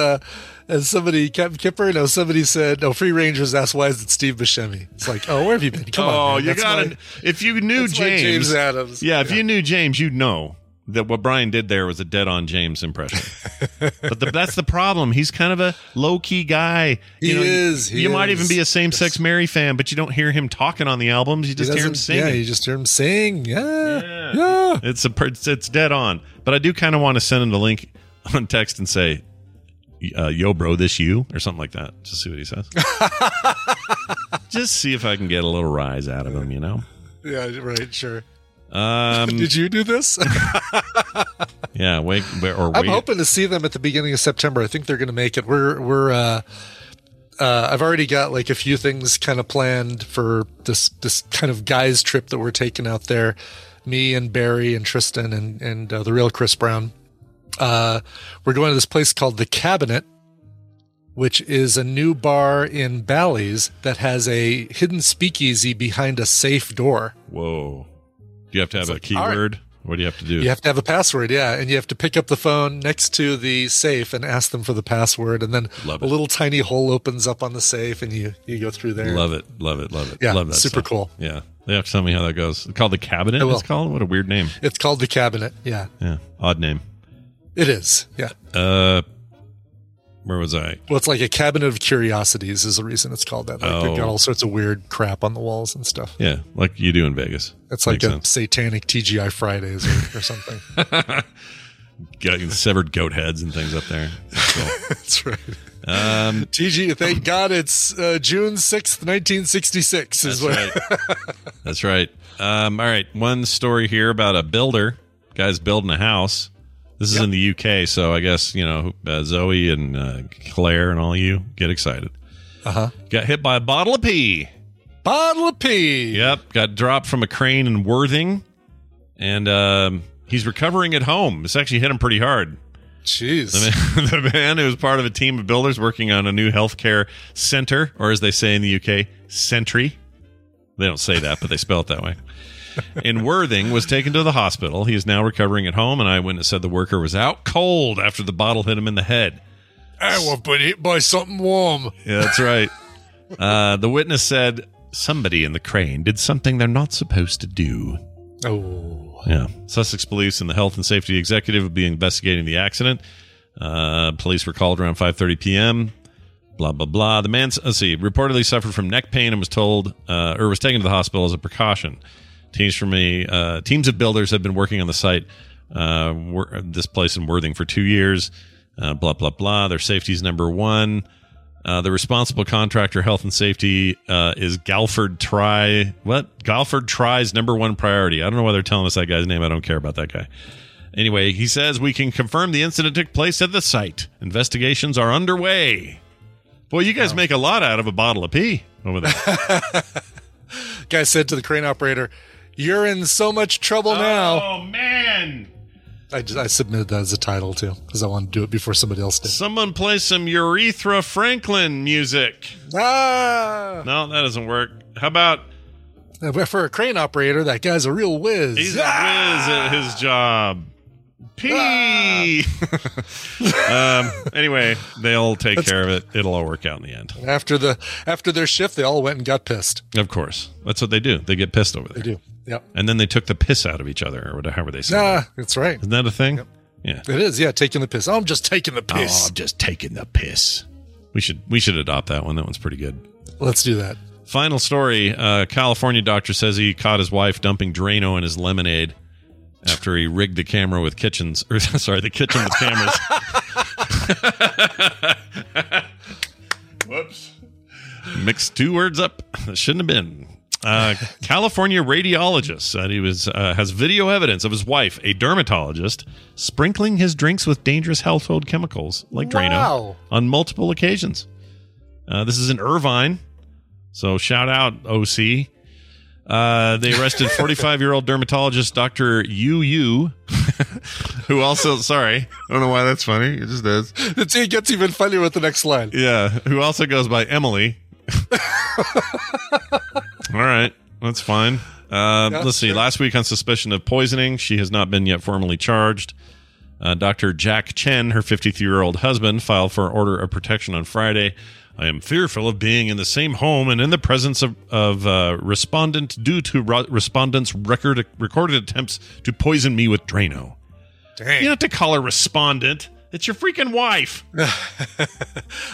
somebody, Captain Kipper, somebody said, Free Rangers asked, why is it Steve Buscemi? It's like, where have you been? Come on. Man. You got it. If you knew James Adams. Yeah, if you knew James, you'd know that what Brian did there was a dead-on James impression. But that's the problem. He's kind of a low-key guy. He is. You might even be a same-sex Mary fan, but you don't hear him talking on the albums. You just hear him singing. Yeah, you just hear him sing. Yeah. It's dead-on. But I do kind of want to send him the link on text and say, yo, bro, this you? Or something like that. Just see what he says. Just see if I can get a little rise out of him. Yeah, right, sure. Did you do this? Yeah, I'm hoping to see them at the beginning of September. I think they're going to make it. I've already got like a few things kind of planned for this kind of guys trip that we're taking out there. Me and Barry and Tristan and the real Chris Brown. We're going to this place called The Cabinet, which is a new bar in Bally's that has a hidden speakeasy behind a safe door. Whoa. Do you have to have a keyword? Right. What do you have to do? You have to have a password, yeah. And you have to pick up the phone next to the safe and ask them for the password. And then a little tiny hole opens up on the safe and you go through there. Love it. Love it. Love it. Yeah, love that super stuff. Cool. Yeah. They have to tell me how that goes. It's called The Cabinet? It's called? What a weird name. It's called The Cabinet, yeah. Yeah. Odd name. It is, yeah. Where was I? Well, it's like a cabinet of curiosities is the reason it's called that. Like They've got all sorts of weird crap on the walls and stuff. Yeah, like you do in Vegas. It's like satanic TGI Fridays or something. Got severed goat heads and things up there. That's cool. That's right. Thank God it's June 6th, 1966. Right. That's right. All right, one story here about a builder. Guy's building a house. This is in the UK, so I guess, Zoe and Claire and all you get excited. Uh-huh. Got hit by a bottle of pee. Yep. Got dropped from a crane in Worthing, and he's recovering at home. This actually hit him pretty hard. Jeez. The man who was part of a team of builders working on a new healthcare center, or as they say in the UK, sentry. They don't say that, but they spell it that way. In Worthing, was taken to the hospital. He is now recovering at home. An eyewitness said the worker was out cold after the bottle hit him in the head. I was hit by something warm. Yeah, that's right. The witness said somebody in the crane did something they're not supposed to do. Oh. Yeah. Sussex police and the health and safety executive will be investigating the accident. Police were called around 5:30 p.m. Blah, blah, blah. The man, reportedly suffered from neck pain and was told, or was taken to the hospital as a precaution. Teams of builders have been working on the site, this place in Worthing for 2 years, blah, blah, blah. Their safety is number one. The responsible contractor, health and safety, is Galford Try. What? Galford Try's number one priority. I don't know why they're telling us that guy's name. I don't care about that guy. Anyway, he says we can confirm the incident took place at the site. Investigations are underway. Boy, you guys make a lot out of a bottle of pee over there. Guy said to the crane operator, "You're in so much trouble now." Oh, man. I submitted that as a title, too, because I wanted to do it before somebody else did. Someone play some Aretha Franklin music. Ah! No, that doesn't work. How about... For a crane operator, that guy's a real whiz. He's a whiz at his job. Pee! Anyway, they'll take care of it. It'll all work out in the end. After their shift, they all went and got pissed. Of course. That's what they do. They get pissed over there. They do. Yep. And then they took the piss out of each other, or whatever they say. Nah, that's right. Isn't that a thing? Yep. Yeah. It is, yeah, taking the piss. I'm just taking the piss. We should adopt that one. That one's pretty good. Let's do that. Final story. California doctor says he caught his wife dumping Drano in his lemonade after he rigged the camera with kitchens. The kitchen with cameras. Whoops. Mixed two words up. That shouldn't have been. California radiologist said he has video evidence of his wife, a dermatologist, sprinkling his drinks with dangerous household chemicals like Drano on multiple occasions. This is in Irvine, so shout out OC. They arrested 45-year-old dermatologist Dr. Yu, who also, I don't know why that's funny. It just is. It gets even funnier with the next line. Yeah, who also goes by Emily. All right, that's fine. Let's see. Sure. Last week on suspicion of poisoning, she has not been yet formally charged. Dr. Jack Chen, her 53-year-old husband, filed for an order of protection on Friday. I am fearful of being in the same home and in the presence of respondent due to respondent's recorded attempts to poison me with Drano. Dang. You don't have to call her respondent. It's your freaking wife.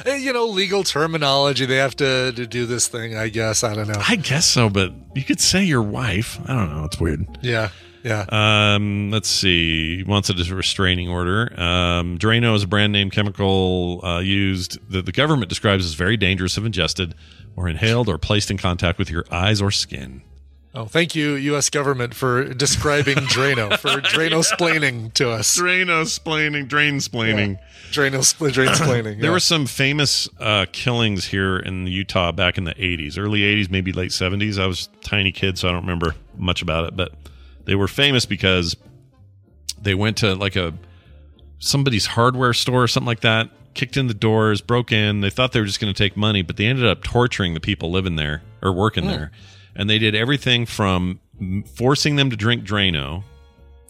Legal terminology. They have to do this thing, I guess. I don't know. I guess so, but you could say your wife. I don't know. It's weird. Yeah. Yeah. Let's see. He wants a restraining order. Drano is a brand name chemical used that the government describes as very dangerous if ingested or inhaled or placed in contact with your eyes or skin. Oh, thank you, U.S. government, for describing Drano, for Drano-splaining to us. Drano-splaining, drain-splaining. Yeah. Drano-splaining. Yeah. There were some famous killings here in Utah back in the 80s, early 80s, maybe late 70s. I was a tiny kid, so I don't remember much about it, but they were famous because they went to like somebody's hardware store or something like that, kicked in the doors, broke in. They thought they were just going to take money, but they ended up torturing the people living there or working there. And they did everything from forcing them to drink Drano.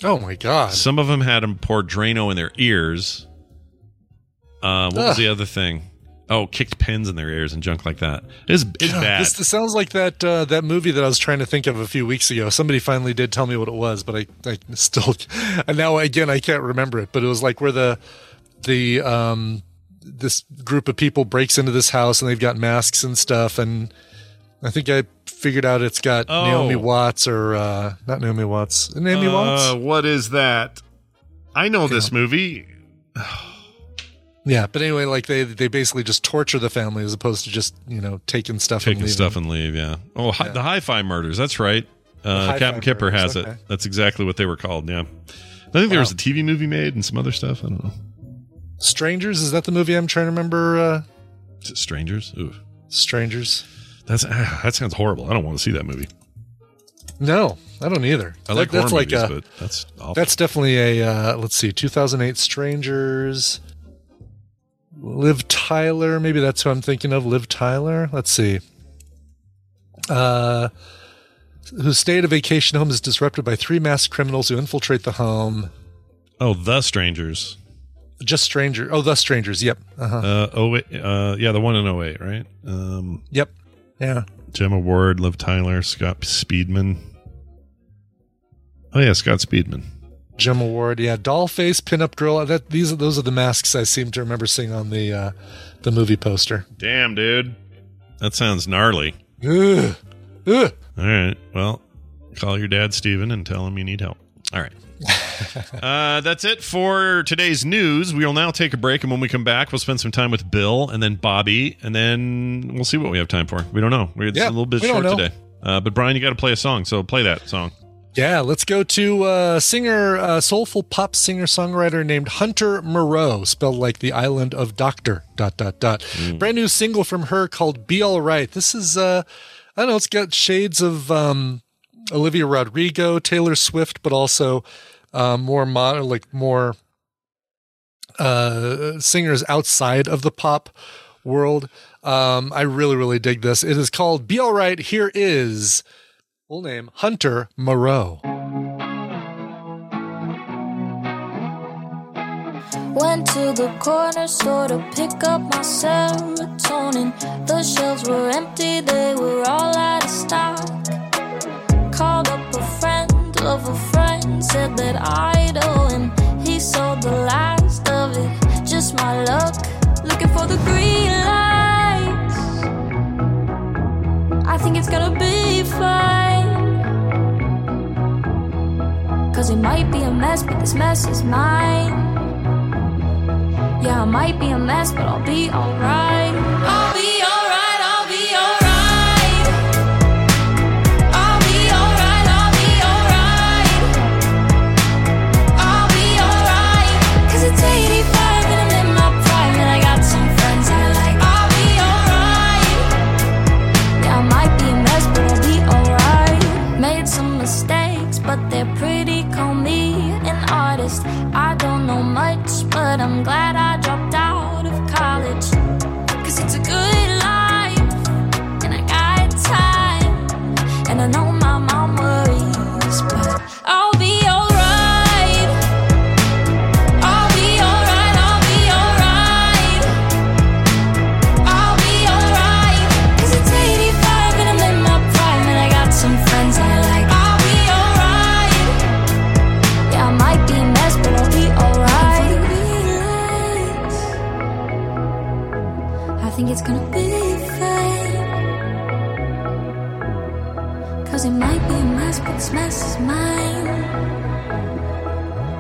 Oh, my God. Some of them had them pour Drano in their ears. What was the other thing? Oh, kicked pins in their ears and junk like that. It's bad. This sounds like that movie that I was trying to think of a few weeks ago. Somebody finally did tell me what it was, but I still... Now, again, I can't remember it, but it was like where this group of people breaks into this house and they've got masks and stuff, and... I think I figured out it's got Naomi Watts or not Naomi Watts. Naomi Watts? What is that? I know this movie. Yeah, but anyway, like they basically just torture the family as opposed to just, taking stuff and leaving. Yeah. Oh, yeah. The Hi-Fi Murders. That's right. Captain Kipper has it. That's exactly what they were called. Yeah. I think there was a TV movie made and some other stuff. I don't know. Strangers? Is that the movie I'm trying to remember? Is it Strangers? Ooh. Strangers. That sounds horrible. I don't want to see that movie. No, I don't either. I like horror movies, but that's awful. That's definitely a, 2008 Strangers, Liv Tyler. Maybe that's who I'm thinking of, Liv Tyler. Let's see. Whose stay at a vacation home is disrupted by three masked criminals who infiltrate the home. Oh, The Strangers. Just Stranger. Oh, The Strangers. Yep. Uh-huh. The one in 08, right? Yep. Yeah. Gemma Ward, Liv Tyler, Scott Speedman. Oh yeah, Scott Speedman. Gemma Ward, yeah. Dollface, Pinup Girl. Those are the masks I seem to remember seeing on the movie poster. Damn, dude. That sounds gnarly. Ugh. Ugh. All right. Well, call your dad, Steven, and tell him you need help. All right. That's it for today's news. We will now take a break, and when we come back, we'll spend some time with Bill and then Bobby, and then we'll see what we have time for. We don't know. It's a little bit short today. But Brian, you got to play a song, so play that song. Yeah, let's go to soulful pop singer-songwriter named Hunter Moreau, spelled like the island of Doctor, ... Brand new single from her called Be All Right. This is, I don't know, it's got shades of Olivia Rodrigo, Taylor Swift, but also... more modern, like more singers outside of the pop world. I really, really dig this. It is called Be All Right. Here is full name Hunter Moreau. Went to the corner store to pick up my serotonin. The shelves were empty, they were all out of stock. Called up a friend of a friend. Said that I'd owe him. He sold the last of it. Just my luck. Looking for the green lights. I think it's gonna be fine. Cause it might be a mess, but this mess is mine. Yeah, I might be a mess, but I'll be alright. I'll be alright. I don't know much, but I'm glad I dropped out of college. Cause it's a good life, and I got time. And I know my mom worries, but I'll be alright. I'll be alright, I'll be alright. I'll be alright. Cause it's 85 and I'm in my prime, and I got some friends I like. I'll be alright. Yeah, I might be I think it's gonna be fine. Cause it might be a mess, but this mess is mine.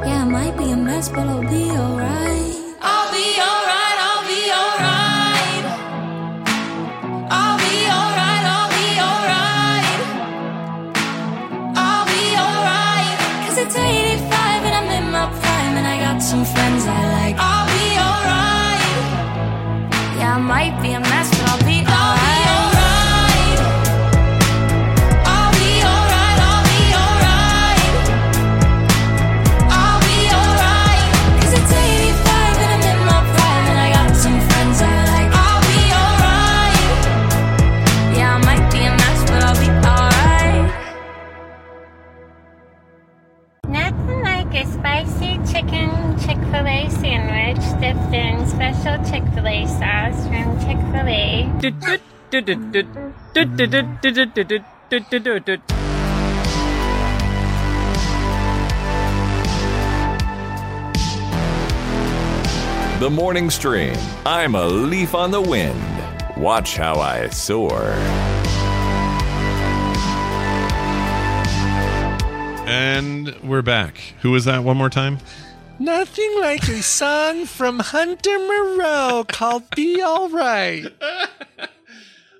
Yeah, it might be a mess, but I'll be alright. I'll be alright, I'll be alright. I'll be alright, I'll be alright. living to 85 and I'm in my prime and I got some friends I like. I'll be alright. Yeah, I might be a mess, but I'll be alright. Chick-fil-A sandwich dipped in special Chick-fil-A sauce from Chick-fil-A. The Morning Stream. I'm a leaf on the wind. Watch how I soar. And we're back. Who was that one more time? Nothing like a song from Hunter Moreau called Be All Right.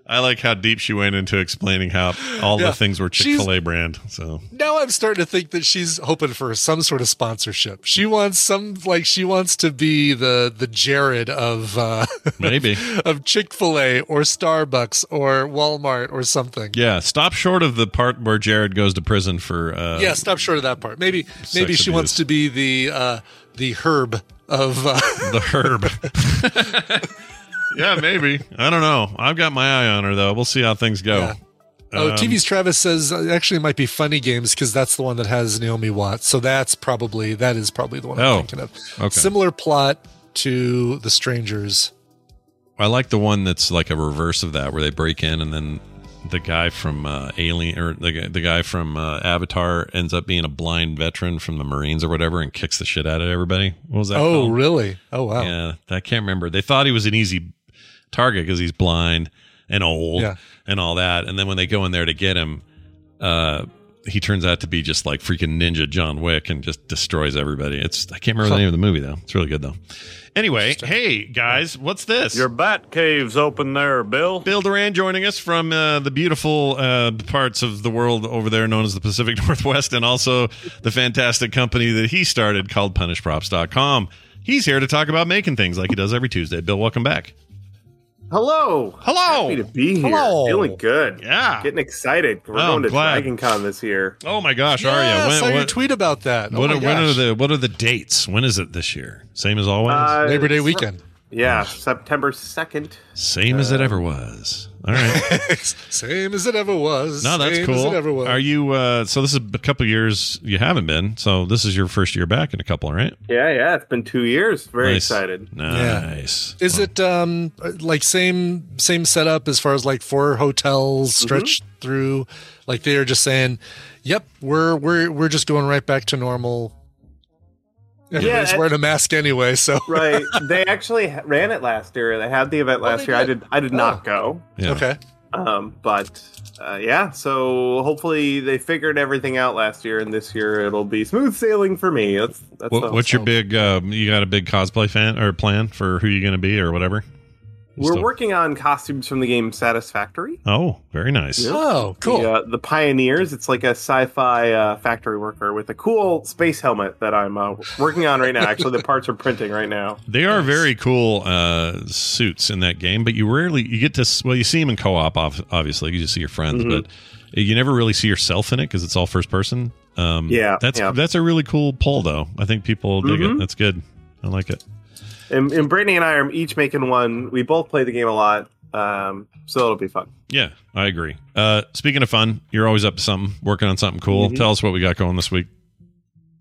I like how deep she went into explaining how all the things were Chick-fil-A brand. So now I'm starting to think that she's hoping for some sort of sponsorship. She wants she wants to be the Jared of maybe of Chick-fil-A or Starbucks or Walmart or something. Yeah, stop short of the part where Jared goes to prison for. Stop short of that part. Maybe she wants to be the Herb of the Herb. Yeah, maybe. I don't know. I've got my eye on her, though. We'll see how things go. Yeah. TV's Travis says actually it might be Funny Games because that's the one that has Naomi Watts. So that is probably the one I'm thinking of. Okay. Similar plot to The Strangers. I like the one that's like a reverse of that where they break in and then the guy from Alien or the guy from Avatar ends up being a blind veteran from the Marines or whatever and kicks the shit out of everybody. What was that called? Really? Oh, wow. Yeah, I can't remember. They thought he was an easy target because he's blind and old and all that, and then when they go in there to get him he turns out to be just like freaking ninja John Wick and just destroys everybody. I can't remember the name of the movie though. It's really good though. Anyway, hey guys, what's this? Your bat cave's open there, Bill. Bill Durant joining us from the beautiful parts of the world over there known as the Pacific Northwest, and also the fantastic company that he started called PunishProps.com. He's here to talk about making things like he does every Tuesday. Bill, welcome back. Hello. Happy to be here. Hello. Feeling good. Yeah. Getting excited. We're going to Dragon Con this year. Oh my gosh, Arya. I saw your tweet about that. What are the dates? When is it this year? Same as always? Labor Day weekend. September 2nd. Same as it ever was. All right. Same as it ever was. No, that's cool. As it ever was. Are you, so this is a couple years you haven't been, so this is your first year back in a couple, right? Yeah, it's been 2 years. Very excited. Nice. Yeah. Is it like same setup as far as like 4 hotels stretched through? Like they are just saying, yep, we're just going right back to normal. Everybody's wearing a mask anyway, so right. They actually ran it last year. They had the event last year. I did not go. Yeah. Okay. So hopefully they figured everything out last year, and this year it'll be smooth sailing for me. That's what's your big? You got a big cosplay fan or plan for who you're going to be or whatever? We're working on costumes from the game Satisfactory. Oh, very nice. Yep. Oh, cool. The Pioneers. It's like a sci-fi factory worker with a cool space helmet that I'm working on right now. Actually, the parts are printing right now. They are very cool suits in that game, but you get to... Well, you see them in co-op, obviously. You just see your friends, but you never really see yourself in it because it's all first person. That's a really cool pull, though. I think people dig it. That's good. I like it. And Brittany and I are each making one. We both play the game a lot, so it'll be fun. Yeah, I agree. Speaking of fun, you're always up to something, working on something cool. Tell us what we got going this week.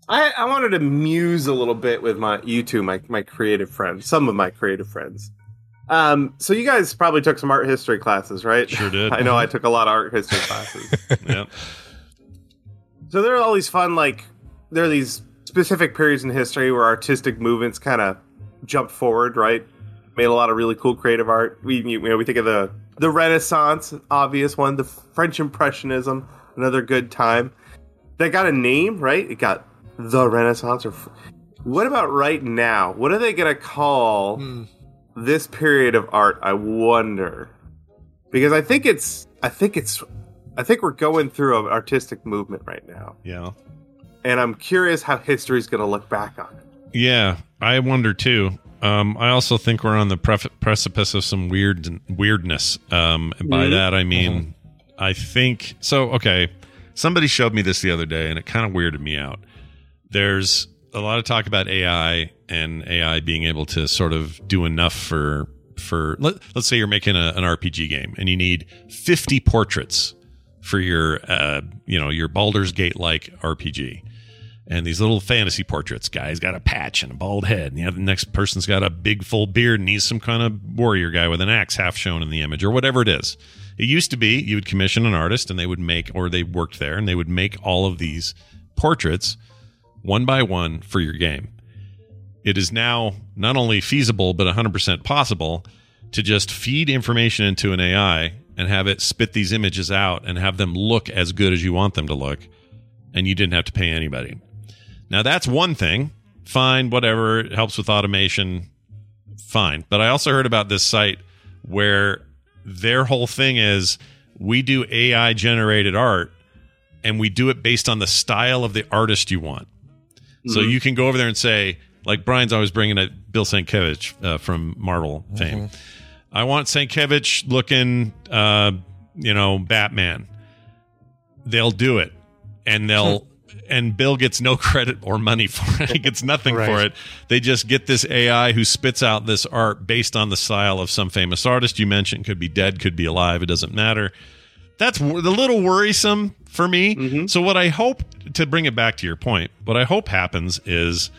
I wanted to muse a little bit with my creative friends, some of my creative friends. So you guys probably took some art history classes, right? Sure did. I know I took a lot of art history classes. Yep. So there are all these fun, there are these specific periods in history where artistic movements kind of jumped forward, right? Made a lot of really cool creative art. We think of the Renaissance, obvious one, the French Impressionism, another good time. That got a name, right? It got the Renaissance. Or what about right now? What are they going to call this period of art? I wonder, because I think we're going through an artistic movement right now. Yeah. and I'm curious how history is going to look back on it. Yeah, I wonder too. I also think we're on the precipice of some weirdness. And by that, I mean, I think so. Okay. Somebody showed me this the other day and it kind of weirded me out. There's a lot of talk about AI and AI being able to sort of do enough for let's say you're making an RPG game and you need 50 portraits for your Baldur's Gate like RPG. And these little fantasy portraits, guy's got a patch and a bald head, and the other next person's got a big full beard, and he's some kind of warrior guy with an axe half shown in the image, or whatever it is. It used to be you would commission an artist, and they worked there, and they would make all of these portraits one by one for your game. It is now not only feasible, but 100% possible to just feed information into an AI and have it spit these images out and have them look as good as you want them to look, and you didn't have to pay anybody. Now, that's one thing. Fine, whatever. It helps with automation. Fine. But I also heard about this site where their whole thing is we do AI-generated art, and we do it based on the style of the artist you want. Mm-hmm. So you can go over there and say, like Brian's always bringing up Bill Sienkiewicz from Marvel fame. Mm-hmm. I want Sienkiewicz looking, Batman. They'll do it. And Bill gets no credit or money for it. He gets nothing for it. They just get this AI who spits out this art based on the style of some famous artist you mentioned. Could be dead, could be alive. It doesn't matter. That's a little worrisome for me. Mm-hmm. So what I hope, to bring it back to your point, what I hope happens is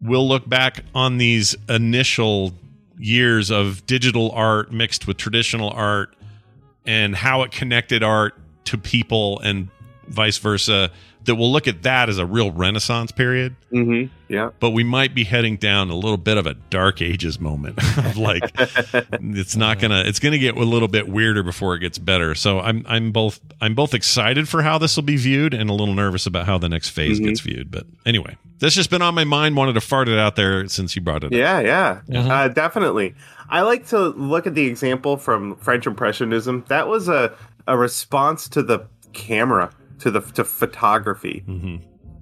we'll look back on these initial years of digital art mixed with traditional art and how it connected art to people and vice versa, that we'll look at that as a real Renaissance period. Mm-hmm. Yeah. But we might be heading down a little bit of a Dark Ages moment of like, it's going to get a little bit weirder before it gets better. So I'm both excited for how this will be viewed and a little nervous about how the next phase gets viewed. But anyway, that's just been on my mind. Wanted to fart it out there since you brought it up. Yeah. Uh-huh. Definitely. I like to look at the example from French Impressionism. That was a response to the camera, to photography. Mm-hmm.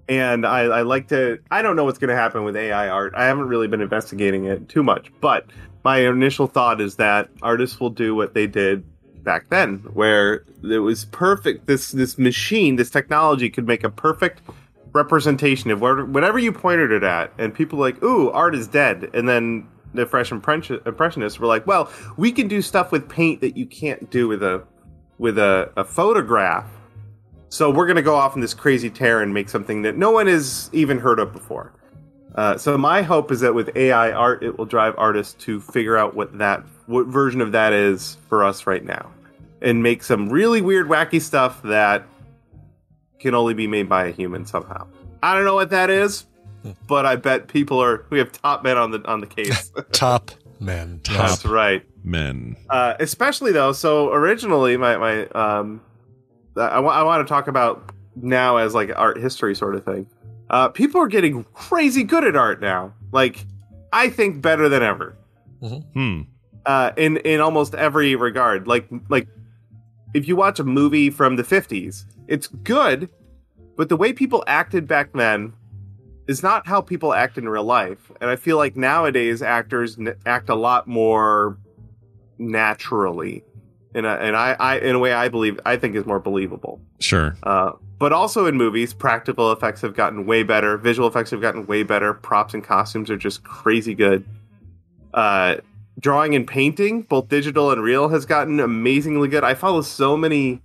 And I like to, I don't know what's going to happen with AI art. I haven't really been investigating it too much, but my initial thought is that artists will do what they did back then, where it was perfect. This machine, this technology could make a perfect representation of whatever you pointed it at. And people were like, ooh, art is dead. And then the French Impressionists were like, well, we can do stuff with paint that you can't do with a photograph. So we're going to go off on this crazy tear and make something that no one has even heard of before. So my hope is that with AI art, it will drive artists to figure out what version of that is for us right now, and make some really weird, wacky stuff that can only be made by a human somehow. I don't know what that is, but I bet we have top men on the case. Top men. That's right. Men. Especially though. So originally I want to talk about now as like art history sort of thing. People are getting crazy good at art now. Like, I think better than ever. Mm-hmm. In almost every regard. Like if you watch a movie from the 50s, it's good, but the way people acted back then is not how people act in real life. And I feel like nowadays actors act a lot more naturally. In a way I think is more believable. Sure. But also in movies, practical effects have gotten way better. Visual effects have gotten way better. Props and costumes are just crazy good. Drawing and painting, both digital and real, has gotten amazingly good. I follow so many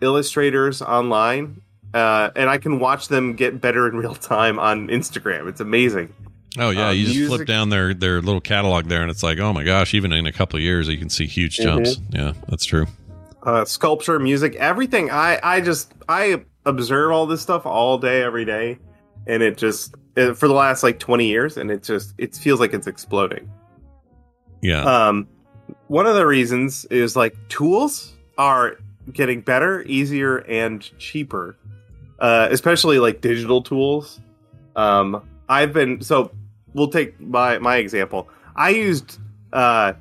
illustrators online, and I can watch them get better in real time on Instagram. It's amazing. Oh, yeah. You just flip down their little catalog there, and it's like, oh, my gosh, even in a couple of years, you can see huge jumps. Mm-hmm. Yeah, that's true. Sculpture, music, everything. I observe all this stuff all day, every day. And it just, for the last, 20 years, and it feels like it's exploding. Yeah. One of the reasons is, tools are getting better, easier, and cheaper. Especially, digital tools. We'll take my example. I used 3D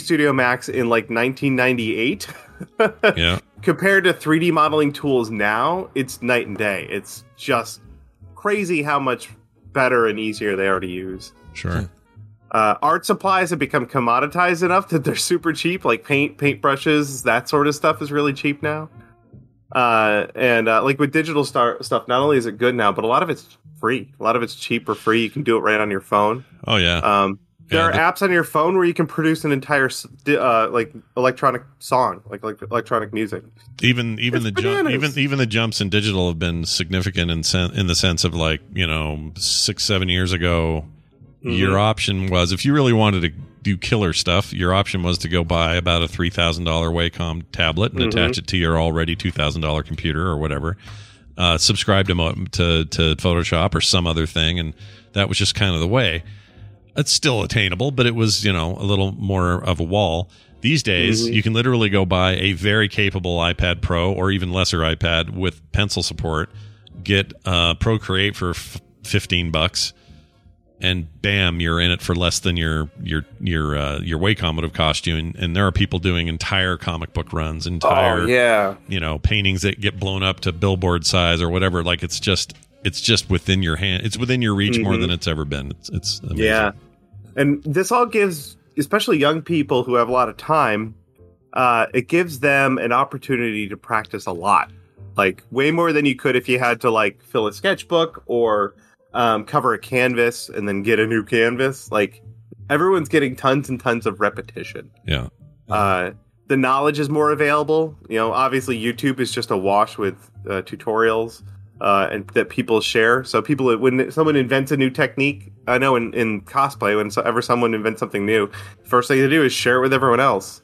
Studio Max in 1998. Yeah. compared to 3D modeling tools now, it's night and day. It's just crazy how much better and easier they are to use. Sure. Art supplies have become commoditized enough that they're super cheap, like paint, paintbrushes, that sort of stuff is really cheap now. And like with digital stuff, not only is it good now, but a lot of it's free. A lot of it's cheap or free. You can do it right on your phone. Oh, yeah. There are apps on your phone where you can produce an entire like electronic song, like electronic music. Even the jumps in digital have been significant in the sense of, like, you know, 6-7 years ago, mm-hmm. your option was, if you really wanted to do killer stuff, your option was to go buy about a $3,000 Wacom tablet and mm-hmm. attach it to your already $2,000 computer or whatever. Subscribe to Photoshop or some other thing, and that was just kind of the way. It's still attainable, but it was, you know, a little more of a wall. These days, mm-hmm. you can literally go buy a very capable iPad Pro or even lesser iPad with pencil support, get Procreate for $15, and bam, you're in it for less than your Wacom would have cost you. And there are people doing entire comic book runs, you know, paintings that get blown up to billboard size or whatever. Like, it's just within your hand. It's within your reach mm-hmm. more than it's ever been. It's amazing. Yeah. And this all gives, especially young people who have a lot of time, it gives them an opportunity to practice a lot. Like, way more than you could if you had to, like, fill a sketchbook or cover a canvas and then get a new canvas. Like, everyone's getting tons and tons of repetition. Yeah. The knowledge is more available. You know, obviously YouTube is just awash with tutorials and that people share. So people, when someone invents a new technique, I know in cosplay, whenever someone invents something new, first thing they do is share it with everyone else.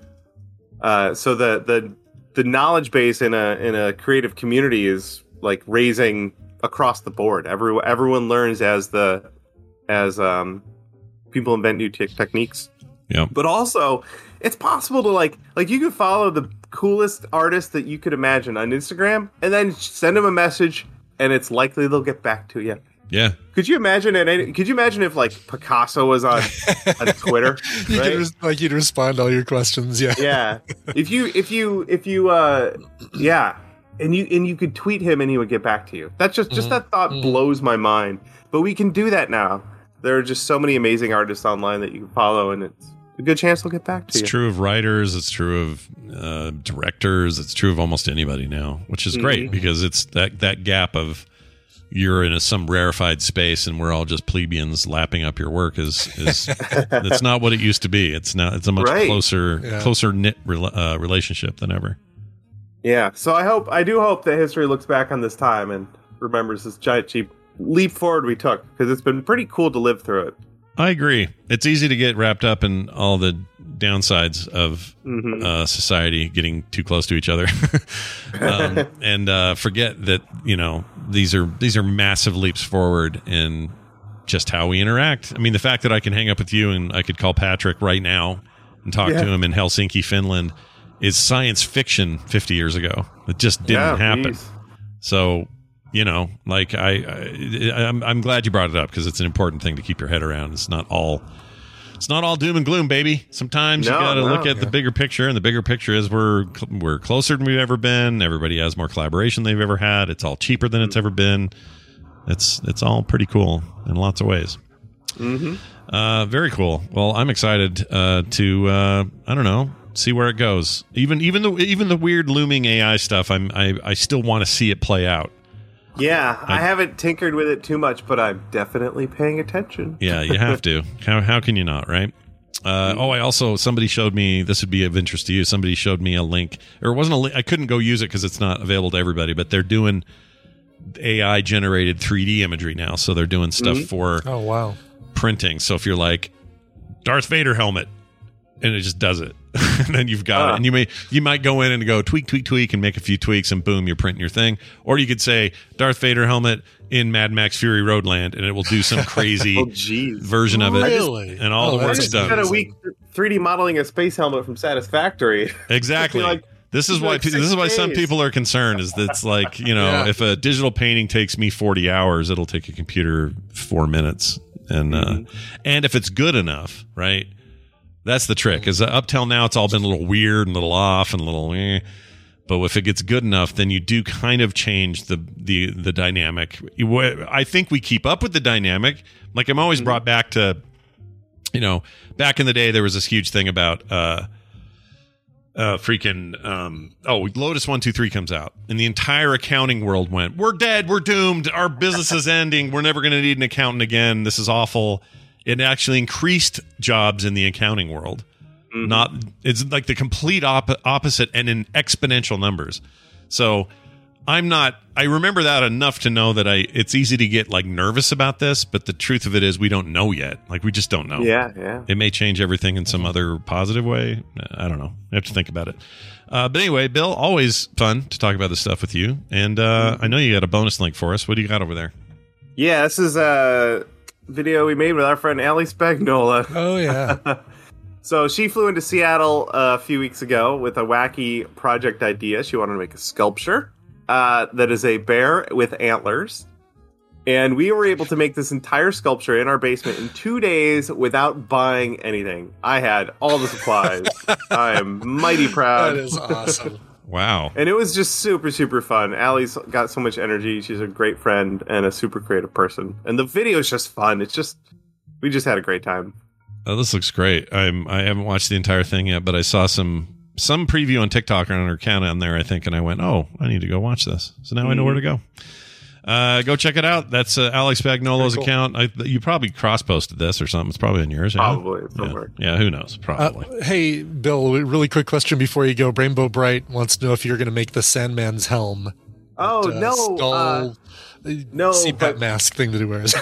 So the knowledge base in a creative community is, like, raising across the board. Everyone learns as people invent new techniques. Yeah. But also, it's possible to like you can follow the coolest artist that you could imagine on Instagram, and then send them a message. And it's likely they'll get back to you. Yeah. Could you imagine it? Could you imagine if, like, Picasso was on Twitter? You right? You'd respond to all your questions. Yeah. Yeah. If you and you could tweet him and he would get back to you. That's just that thought blows my mind. But we can do that now. There are just so many amazing artists online that you can follow, and it's a good chance they'll get back to you. It's true of writers. It's true of directors. It's true of almost anybody now, which is great, because it's that gap of you're in some rarefied space and we're all just plebeians lapping up your work is it's not what it used to be. It's not. It's a much closer knit relationship than ever. Yeah. So I do hope that history looks back on this time and remembers this giant cheap leap forward we took, because it's been pretty cool to live through it. I agree. It's easy to get wrapped up in all the downsides of society getting too close to each other, and forget that, you know, these are massive leaps forward in just how we interact. I mean, the fact that I can hang up with you and I could call Patrick right now and talk to him in Helsinki, Finland, is science fiction 50 years ago. It just didn't happen. Geez. So, you know, like, I'm glad you brought it up, because it's an important thing to keep your head around. It's not all doom and gloom, baby. Sometimes you got to look at the bigger picture, and the bigger picture is we're closer than we've ever been. Everybody has more collaboration than they've ever had. It's all cheaper than it's ever been. It's all pretty cool in lots of ways. Mm-hmm. Very cool. Well, I'm excited to I don't know, see where it goes. Even the weird looming AI stuff. I still want to see it play out. Yeah, I haven't tinkered with it too much, but I'm definitely paying attention. Yeah, you have to. How can you not, right? I also, somebody showed me, this would be of interest to you, somebody showed me a link, or it wasn't a link, I couldn't go use it because it's not available to everybody, but they're doing AI-generated 3D imagery now, so they're doing stuff for printing. So if you're like, Darth Vader helmet, and it just does it. And then you've got it. And you might go in and go tweak and make a few tweaks, and boom, you're printing your thing. Or you could say Darth Vader helmet in Mad Max Fury Road Land, and it will do some crazy version of it. Really? And all the work's done. I've got a week 3D modeling a space helmet from Satisfactory. Exactly. This is why some people are concerned, is that it's like, you know, if a digital painting takes me 40 hours, it'll take a computer 4 minutes. And and if it's good enough, right? That's the trick. Is up till now, it's all been a little weird and a little off and a little, But if it gets good enough, then you do kind of change the dynamic. I think we keep up with the dynamic. Like, I'm always brought back to, you know, back in the day, there was this huge thing about Lotus 123 comes out, and the entire accounting world went, we're dead, we're doomed, our business is ending, we're never going to need an accountant again, this is awful. It actually increased jobs in the accounting world. Mm-hmm. It's like the complete opposite, and in exponential numbers. So I remember that enough to know that it's easy to get like nervous about this, but the truth of it is we don't know yet. Like, we just don't know. Yeah. It may change everything in some other positive way. I don't know. I have to think about it. But anyway, Bill, always fun to talk about this stuff with you. And I know you got a bonus link for us. What do you got over there? Yeah, this is a video we made with our friend Allie Spagnola. Oh, yeah. So she flew into Seattle a few weeks ago with a wacky project idea. She wanted to make a sculpture that is a bear with antlers. And we were able to make this entire sculpture in our basement in 2 days without buying anything. I had all the supplies. I am mighty proud. That is awesome. Wow. And it was just super, super fun. Allie's got so much energy. She's a great friend and a super creative person. And the video is just fun. We just had a great time. Oh, this looks great. I haven't watched the entire thing yet, but I saw some preview on TikTok or on her account on there, I think, and I went, oh, I need to go watch this. So now I know where to go. Go check it out. That's Alex Spagnolo's account. You probably cross-posted this or something. It's probably on yours. Probably. Yeah, who knows? Probably. Hey, Bill, really quick question before you go. Rainbow Bright wants to know if you're going to make the Sandman's helm. Oh, no. Seatbelt mask thing that he wears.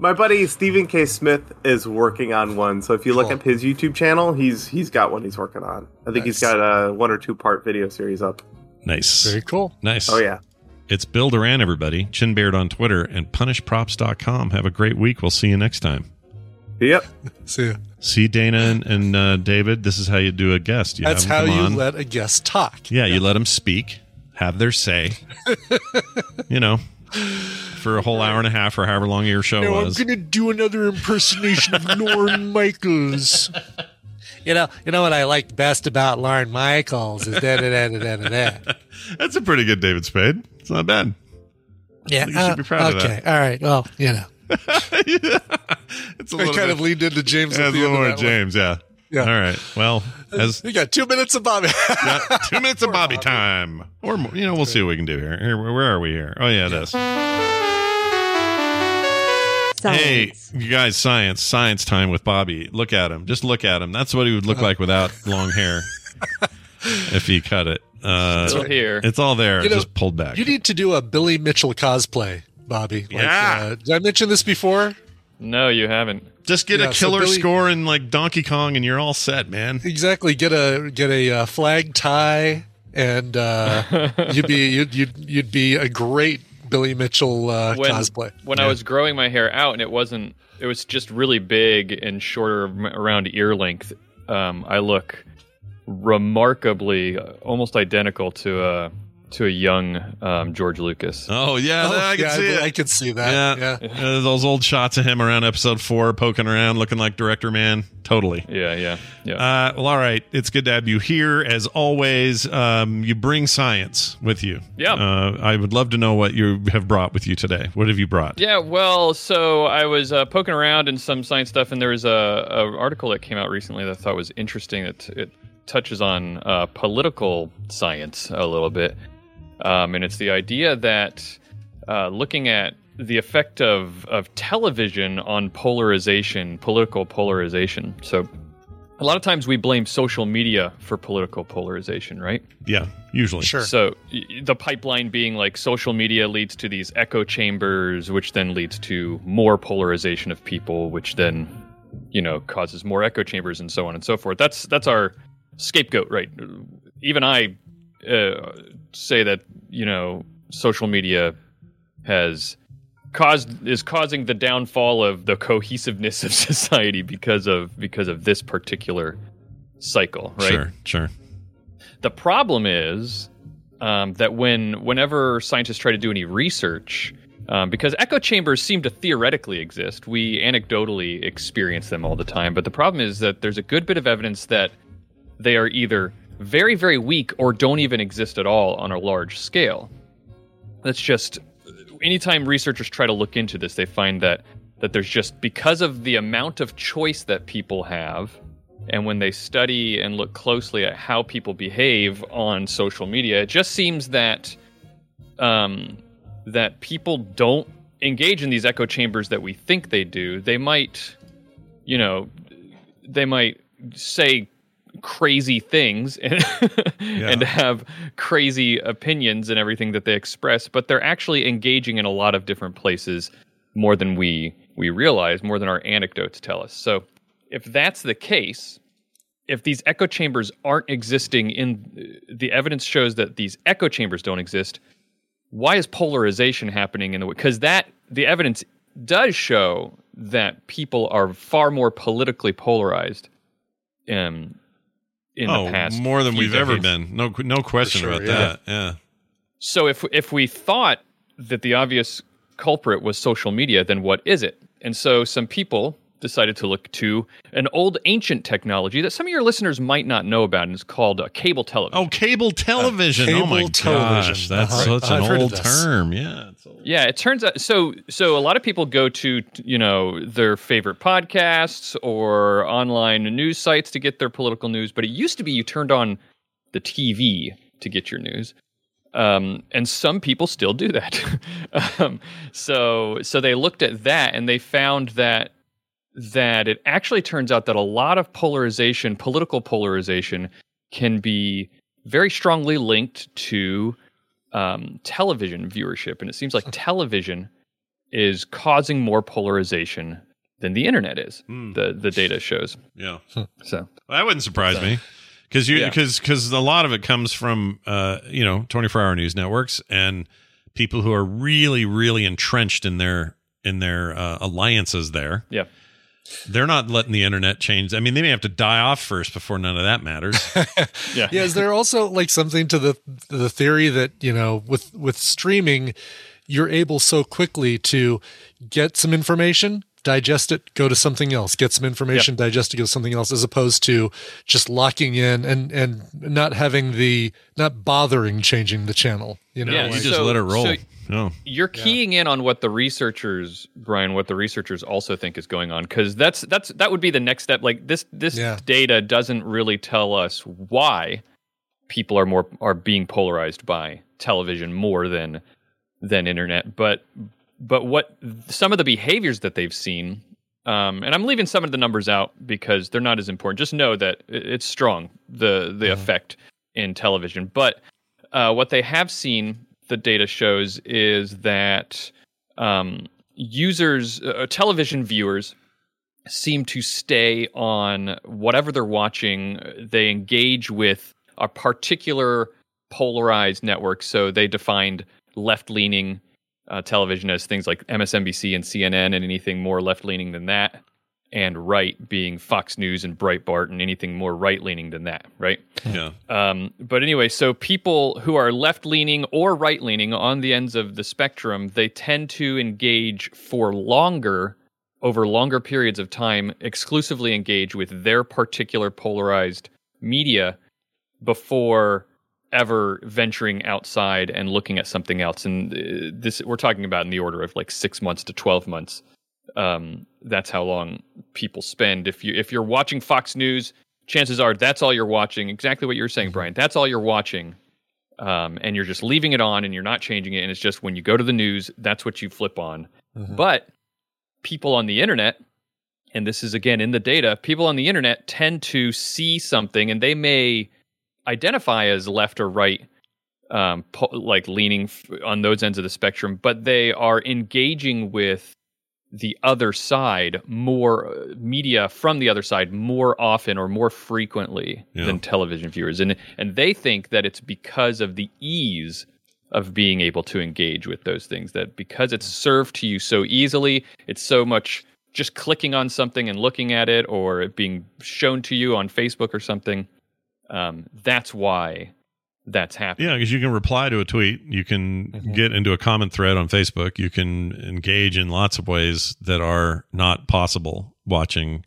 My buddy Stephen K. Smith is working on one, so if you look up his YouTube channel, he's got one he's working on. I think he's got a 1 or 2 part video series up. Nice. Very cool. Nice. Oh, yeah. It's Bill Durant, everybody. Chinbeard on Twitter and punishprops.com. Have a great week. We'll see you next time. Yep. See ya. See, Dana and David, this is how you do a guest. That's how you let a guest talk. Yeah, you let them speak, have their say, you know. For a whole hour and a half, or however long your show was. I'm gonna do another impersonation of Lorne Michaels. You know what I like best about Lorne Michaels is that. That's a pretty good David Spade. It's not bad. Yeah, I think you should be proud of that. Okay, all right. Well, you know, yeah. I kind of leaned into James. That's a little more James. Yeah. All right. Well, we got 2 minutes of Bobby. Yeah, 2 minutes of Bobby time, or more. You know, we'll see what we can do here. Where are we here? Oh yeah, this. Science. Hey, you guys, science time with Bobby. Look at him. Just look at him. That's what he would look like without long hair if he cut it. It's all here. It's all there. You know, just pulled back. You need to do a Billy Mitchell cosplay, Bobby. Like, did I mention this before? No, you haven't. Just get a killer score in like Donkey Kong and you're all set, man. Exactly. Get a flag tie and you'd be a great Billy Mitchell cosplay. When I was growing my hair out and it was just really big and shorter around ear length, I look remarkably almost identical to a young George Lucas. Oh, yeah, I can see it. I can see that. Yeah. Those old shots of him around episode 4, poking around, looking like Director Man. Totally. Yeah. Well, all right. It's good to have you here. As always, you bring science with you. Yeah. I would love to know what you have brought with you today. What have you brought? Yeah, well, so I was poking around in some science stuff, and there was an article that came out recently that I thought was interesting. It touches on political science a little bit. And it's the idea that looking at the effect of television on polarization, political polarization. So a lot of times we blame social media for political polarization, right? Yeah, usually. Sure. So the pipeline being like social media leads to these echo chambers, which then leads to more polarization of people, which then, you know, causes more echo chambers and so on and so forth. That's our scapegoat, right? Even I... say that, you know, social media is causing the downfall of the cohesiveness of society because of this particular cycle, right? Sure. The problem is that whenever scientists try to do any research, because echo chambers seem to theoretically exist, we anecdotally experience them all the time. But the problem is that there's a good bit of evidence that they are either very, very weak or don't even exist at all on a large scale. That's just, anytime researchers try to look into this, they find that there's just, because of the amount of choice that people have, and when they study and look closely at how people behave on social media, it just seems that that people don't engage in these echo chambers that we think they do. They might, say crazy things and, and have crazy opinions and everything that they express, but they're actually engaging in a lot of different places more than we realize, more than our anecdotes tell us. So if that's the case, if these echo chambers aren't existing, in the evidence shows that these echo chambers don't exist, why is polarization happening in the way? Because the evidence does show that people are far more politically polarized in the past. More than we've ever been. No question about that. Yeah. So if we thought that the obvious culprit was social media, then what is it? And so some people decided to look to an old ancient technology that some of your listeners might not know about, and it's called cable television. Oh, cable television. Cable gosh. That's such an old term. Yeah. Yeah, it turns out, so a lot of people go to, their favorite podcasts or online news sites to get their political news, but it used to be you turned on the TV to get your news. And some people still do that. So they looked at that and they found that it actually turns out that a lot of polarization, political polarization, can be very strongly linked to television viewership. And it seems like television is causing more polarization than the internet is, the data shows. Yeah. So that wouldn't surprise me. Because a lot of it comes from, 24-hour news networks and people who are really, really entrenched in their alliances there. Yeah. They're not letting the internet change. I mean, they may have to die off first before none of that matters. Yeah. Yeah. Is there also like something to the theory that, with streaming, you're able so quickly to get some information, digest it, go to something else, get some information, digest it, go to something else, as opposed to just locking in and not bothering changing the channel. You just let it roll. So, you're keying in on what the researchers, Brian, also think is going on, because that would be the next step. Like this data doesn't really tell us why people are being polarized by television more than internet, but what some of the behaviors that they've seen, and I'm leaving some of the numbers out because they're not as important. Just know that it's strong, the effect in television, but what they have seen, the data shows, is that television viewers seem to stay on whatever they're watching. They engage with a particular polarized network. So they defined left-leaning television as things like MSNBC and CNN, and anything more left-leaning than that, and right being Fox News and Breitbart, and anything more right-leaning than that, right? Yeah. But anyway, so people who are left-leaning or right-leaning on the ends of the spectrum, they tend to engage over longer periods of time, exclusively engage with their particular polarized media before ever venturing outside and looking at something else. And this, we're talking about in the order of like 6 months to 12 months. That's how long people spend. If you're watching Fox News, chances are that's all you're watching. Exactly what you're saying, Brian. That's all you're watching. And you're just leaving it on and you're not changing it. And it's just when you go to the news, that's what you flip on. Mm-hmm. But people on the internet, and this is again in the data, people on the internet tend to see something and they may identify as left or right, leaning on those ends of the spectrum, but they are engaging with the other side, more media from the other side, more often or more frequently than television viewers. And they think that it's because of the ease of being able to engage with those things, that because it's served to you so easily, it's so much just clicking on something and looking at it, or it being shown to you on Facebook or something. That's why that's happening. Yeah, because you can reply to a tweet. You can get into a common thread on Facebook. You can engage in lots of ways that are not possible watching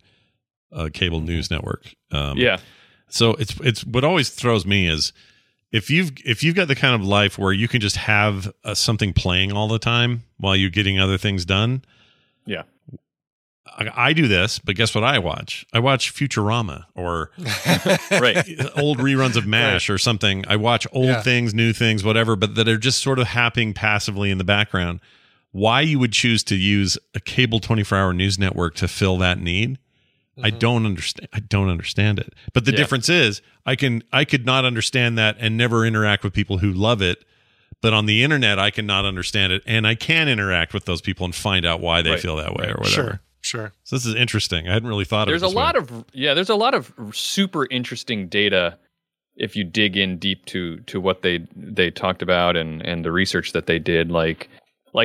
a cable news network. So it's what always throws me is if you've got the kind of life where you can just have something playing all the time while you're getting other things done. Yeah. I do this, but guess what I watch? I watch Futurama or old reruns of MASH or something. I watch old things, new things, whatever, but that are just sort of happening passively in the background. Why you would choose to use a cable 24-hour news network to fill that need, mm-hmm. I don't understand it. But the difference is I could not understand that and never interact with people who love it. But on the internet, I cannot understand it, and I can interact with those people and find out why they feel that way or whatever. Sure. So this is interesting. I hadn't really thought of it. There's a lot of super interesting data if you dig in deep to what they talked about and the research that they did, like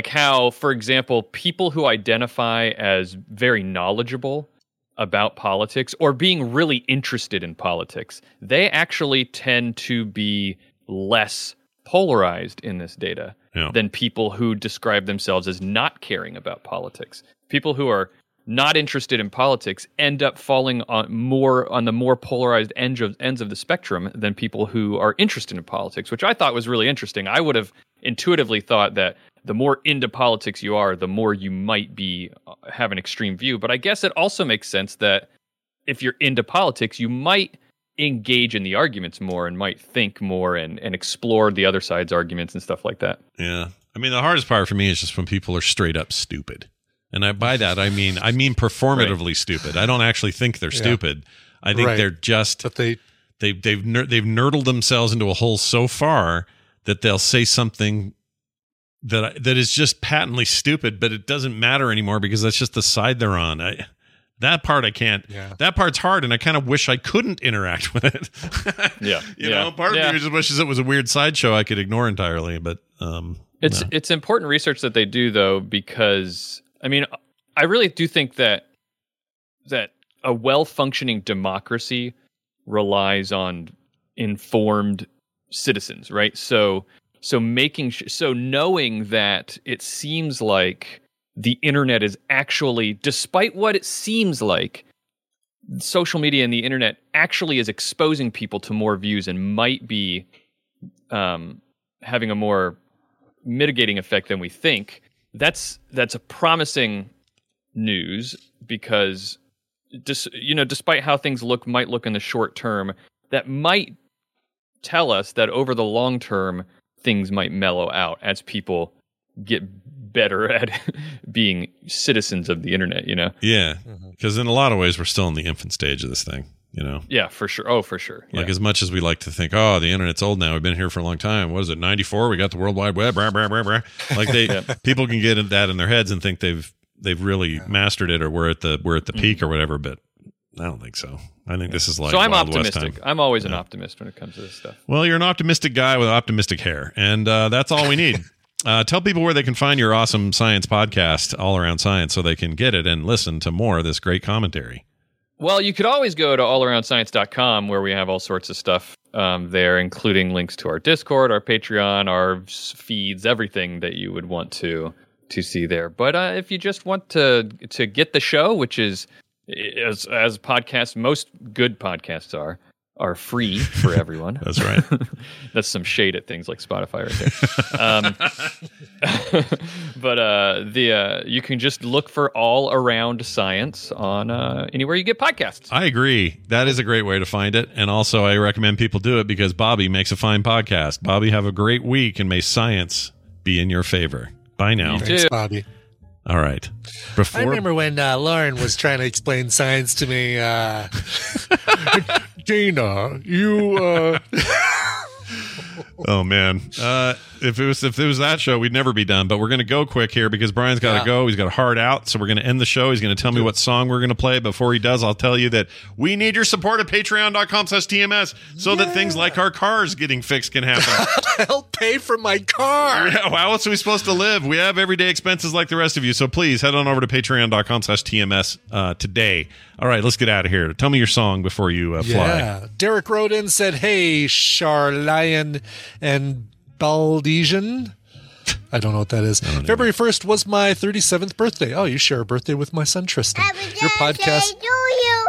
how, for example, people who identify as very knowledgeable about politics or being really interested in politics, they actually tend to be less polarized in this data than people who describe themselves as not caring about politics. People who are not interested in politics end up falling on the more polarized ends of the spectrum than people who are interested in politics, which I thought was really interesting. I would have intuitively thought that the more into politics you are, the more you might have an extreme view. But I guess it also makes sense that if you're into politics, you might engage in the arguments more and might think more and explore the other side's arguments and stuff like that. Yeah. I mean, the hardest part for me is just when people are straight up stupid. And by that, I mean performatively stupid. I don't actually think they're stupid. I think they're just, but they've nerdled themselves into a hole so far that they'll say something that is just patently stupid, but it doesn't matter anymore because that's just the side they're on. That part I can't. Yeah. That part's hard, and I kind of wish I couldn't interact with it. You know, part of me just wishes it was a weird sideshow I could ignore entirely. But it's important research that they do, though, because I mean, I really do think that a well-functioning democracy relies on informed citizens, right? So knowing that it seems like the internet is actually, despite what it seems like, social media and the internet actually is exposing people to more views and might be having a more mitigating effect than we think. That's a promising news because despite how things might look in the short term, that might tell us that over the long term things might mellow out as people get better at being citizens of the internet, you know? Yeah. Because in a lot of ways we're still in the infant stage of this thing, you know? Yeah, for sure. Oh, for sure. Like as much as we like to think, oh, the internet's old now. We've been here for a long time. What is it? 94. We got the World Wide Web. Brah, brah, brah, brah. Like people can get that in their heads and think they've really mastered it or we're at the peak or whatever. But I don't think so. I think this is like Wild West time. I'm always an optimist when it comes to this stuff. Well, you're an optimistic guy with optimistic hair, and that's all we need. Tell people where they can find your awesome science podcast, All Around Science, so they can get it and listen to more of this great commentary. Well, you could always go to allaroundscience.com where we have all sorts of stuff there, including links to our Discord, our Patreon, our feeds, everything that you would want to see there. But if you just want to get the show, which is as podcasts, most good podcasts are free for everyone. That's right. That's some shade at things like Spotify right there. But you can just look for All Around Science on anywhere you get podcasts. I agree. That is a great way to find it. And also I recommend people do it because Bobby makes a fine podcast. Bobby, have a great week, and may science be in your favor. Bye now. Thanks, Bobby. All right. I remember when Lauren was trying to explain science to me. Dana, you. Oh man! If it was that show, we'd never be done. But we're gonna go quick here because Brian's got to go. He's got a hard out, so we're gonna end the show. He's gonna tell me what song we're gonna play. Before he does, I'll tell you that we need your support at Patreon.com/TMS so that things like our cars getting fixed can happen. I'll pay for my car. How else are we supposed to live? We have everyday expenses like the rest of you. So please head on over to Patreon.com/TMS today. All right, let's get out of here. Tell me your song before you fly. Yeah, Derek wrote in, said, "Hey, Charlian and Baldesian." I don't know what that is. February 1st was my 37th birthday. Oh, you share a birthday with my son, Tristan. Your podcast.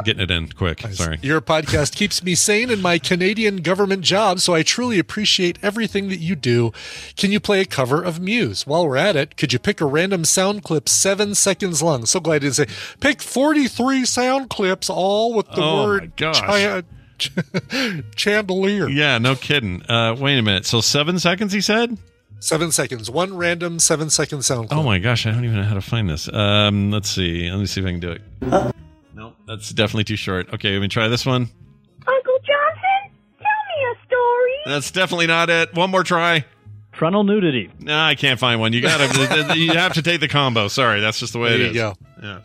Getting it in quick. Sorry. Your podcast keeps me sane in my Canadian government job, so I truly appreciate everything that you do. Can you play a cover of Muse? While we're at it, could you pick a random sound clip 7 seconds long? So glad you didn't say, pick 43 sound clips all with the word chandelier. Yeah, no kidding. Wait a minute. So 7 seconds, he said? 7 seconds. One random 7 second sound clip. Oh my gosh, I don't even know how to find this. Let's see. Let me see if I can do it. Nope, that's definitely too short. Okay, let me try this one. Uncle Johnson, tell me a story. That's definitely not it. One more try. Frontal nudity. No, I can't find one. You gotta you have to take the combo. Sorry, that's just the way it is. There you go. Yeah.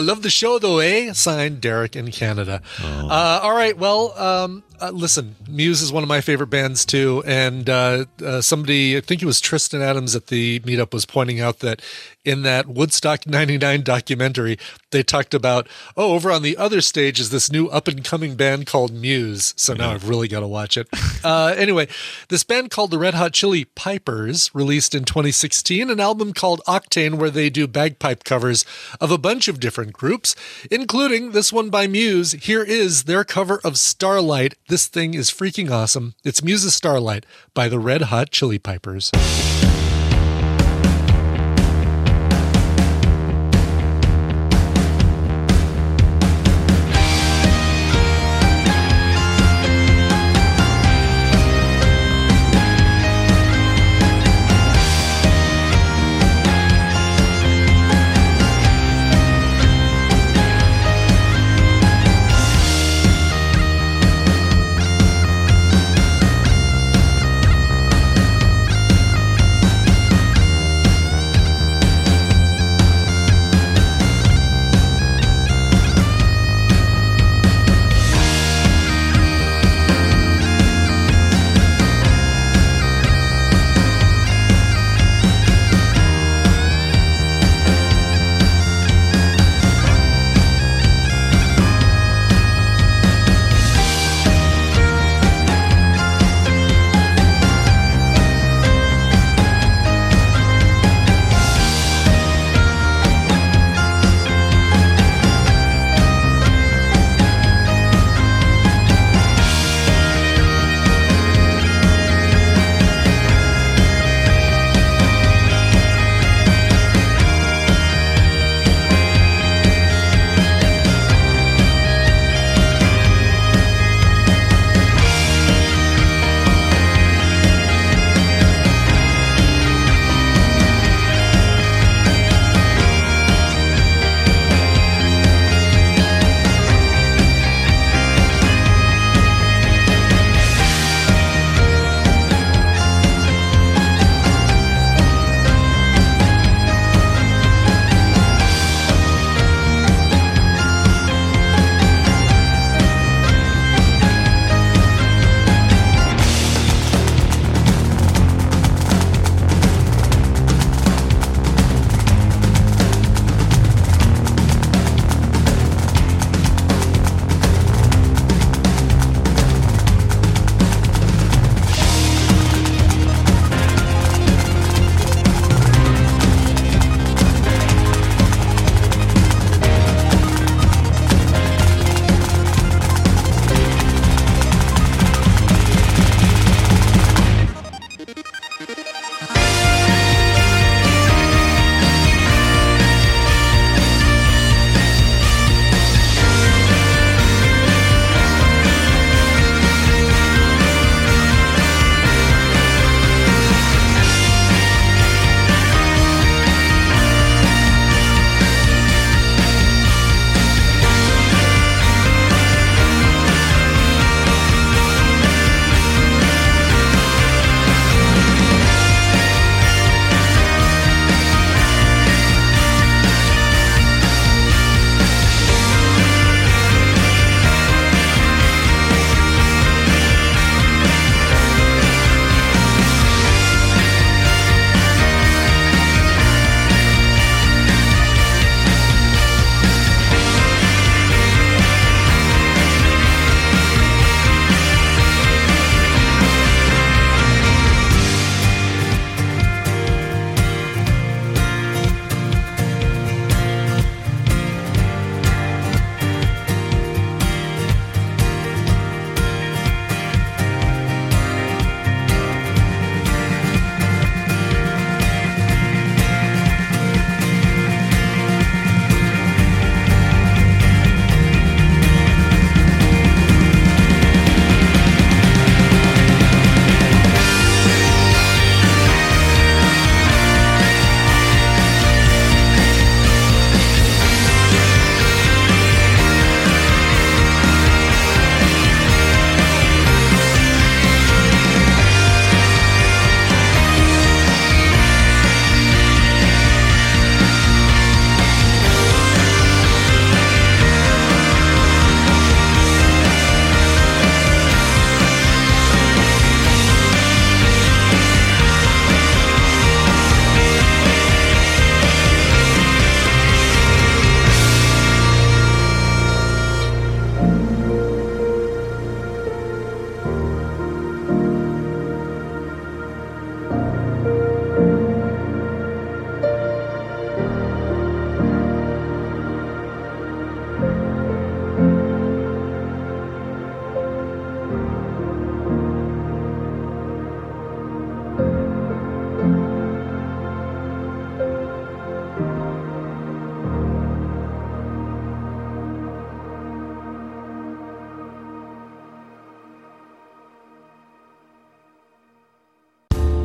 Love the show, though, eh? Signed, Derek in Canada. Oh. All right, well, listen, Muse is one of my favorite bands, too, and somebody, I think it was Tristan Adams at the meetup, was pointing out that in that Woodstock 99 documentary, they talked about, over on the other stage is this new up-and-coming band called Muse. So now I've really got to watch it. Anyway, this band called the Red Hot Chili Pipers released in 2016 an album called Octane, where they do bagpipe covers of a bunch of different groups, including this one by Muse. Here is their cover of Starlight. This thing is freaking awesome. It's Muse's Starlight by the Red Hot Chili Pipers.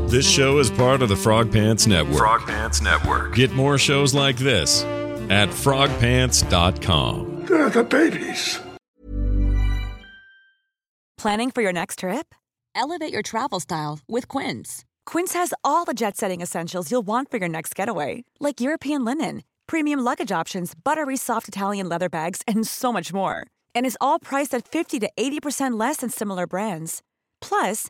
This show is part of the Frog Pants Network. Frog Pants Network. Get more shows like this at frogpants.com. They're the babies. Planning for your next trip? Elevate your travel style with Quince. Quince has all the jet-setting essentials you'll want for your next getaway, like European linen, premium luggage options, buttery soft Italian leather bags, and so much more. And it's all priced at 50 to 80% less than similar brands. Plus,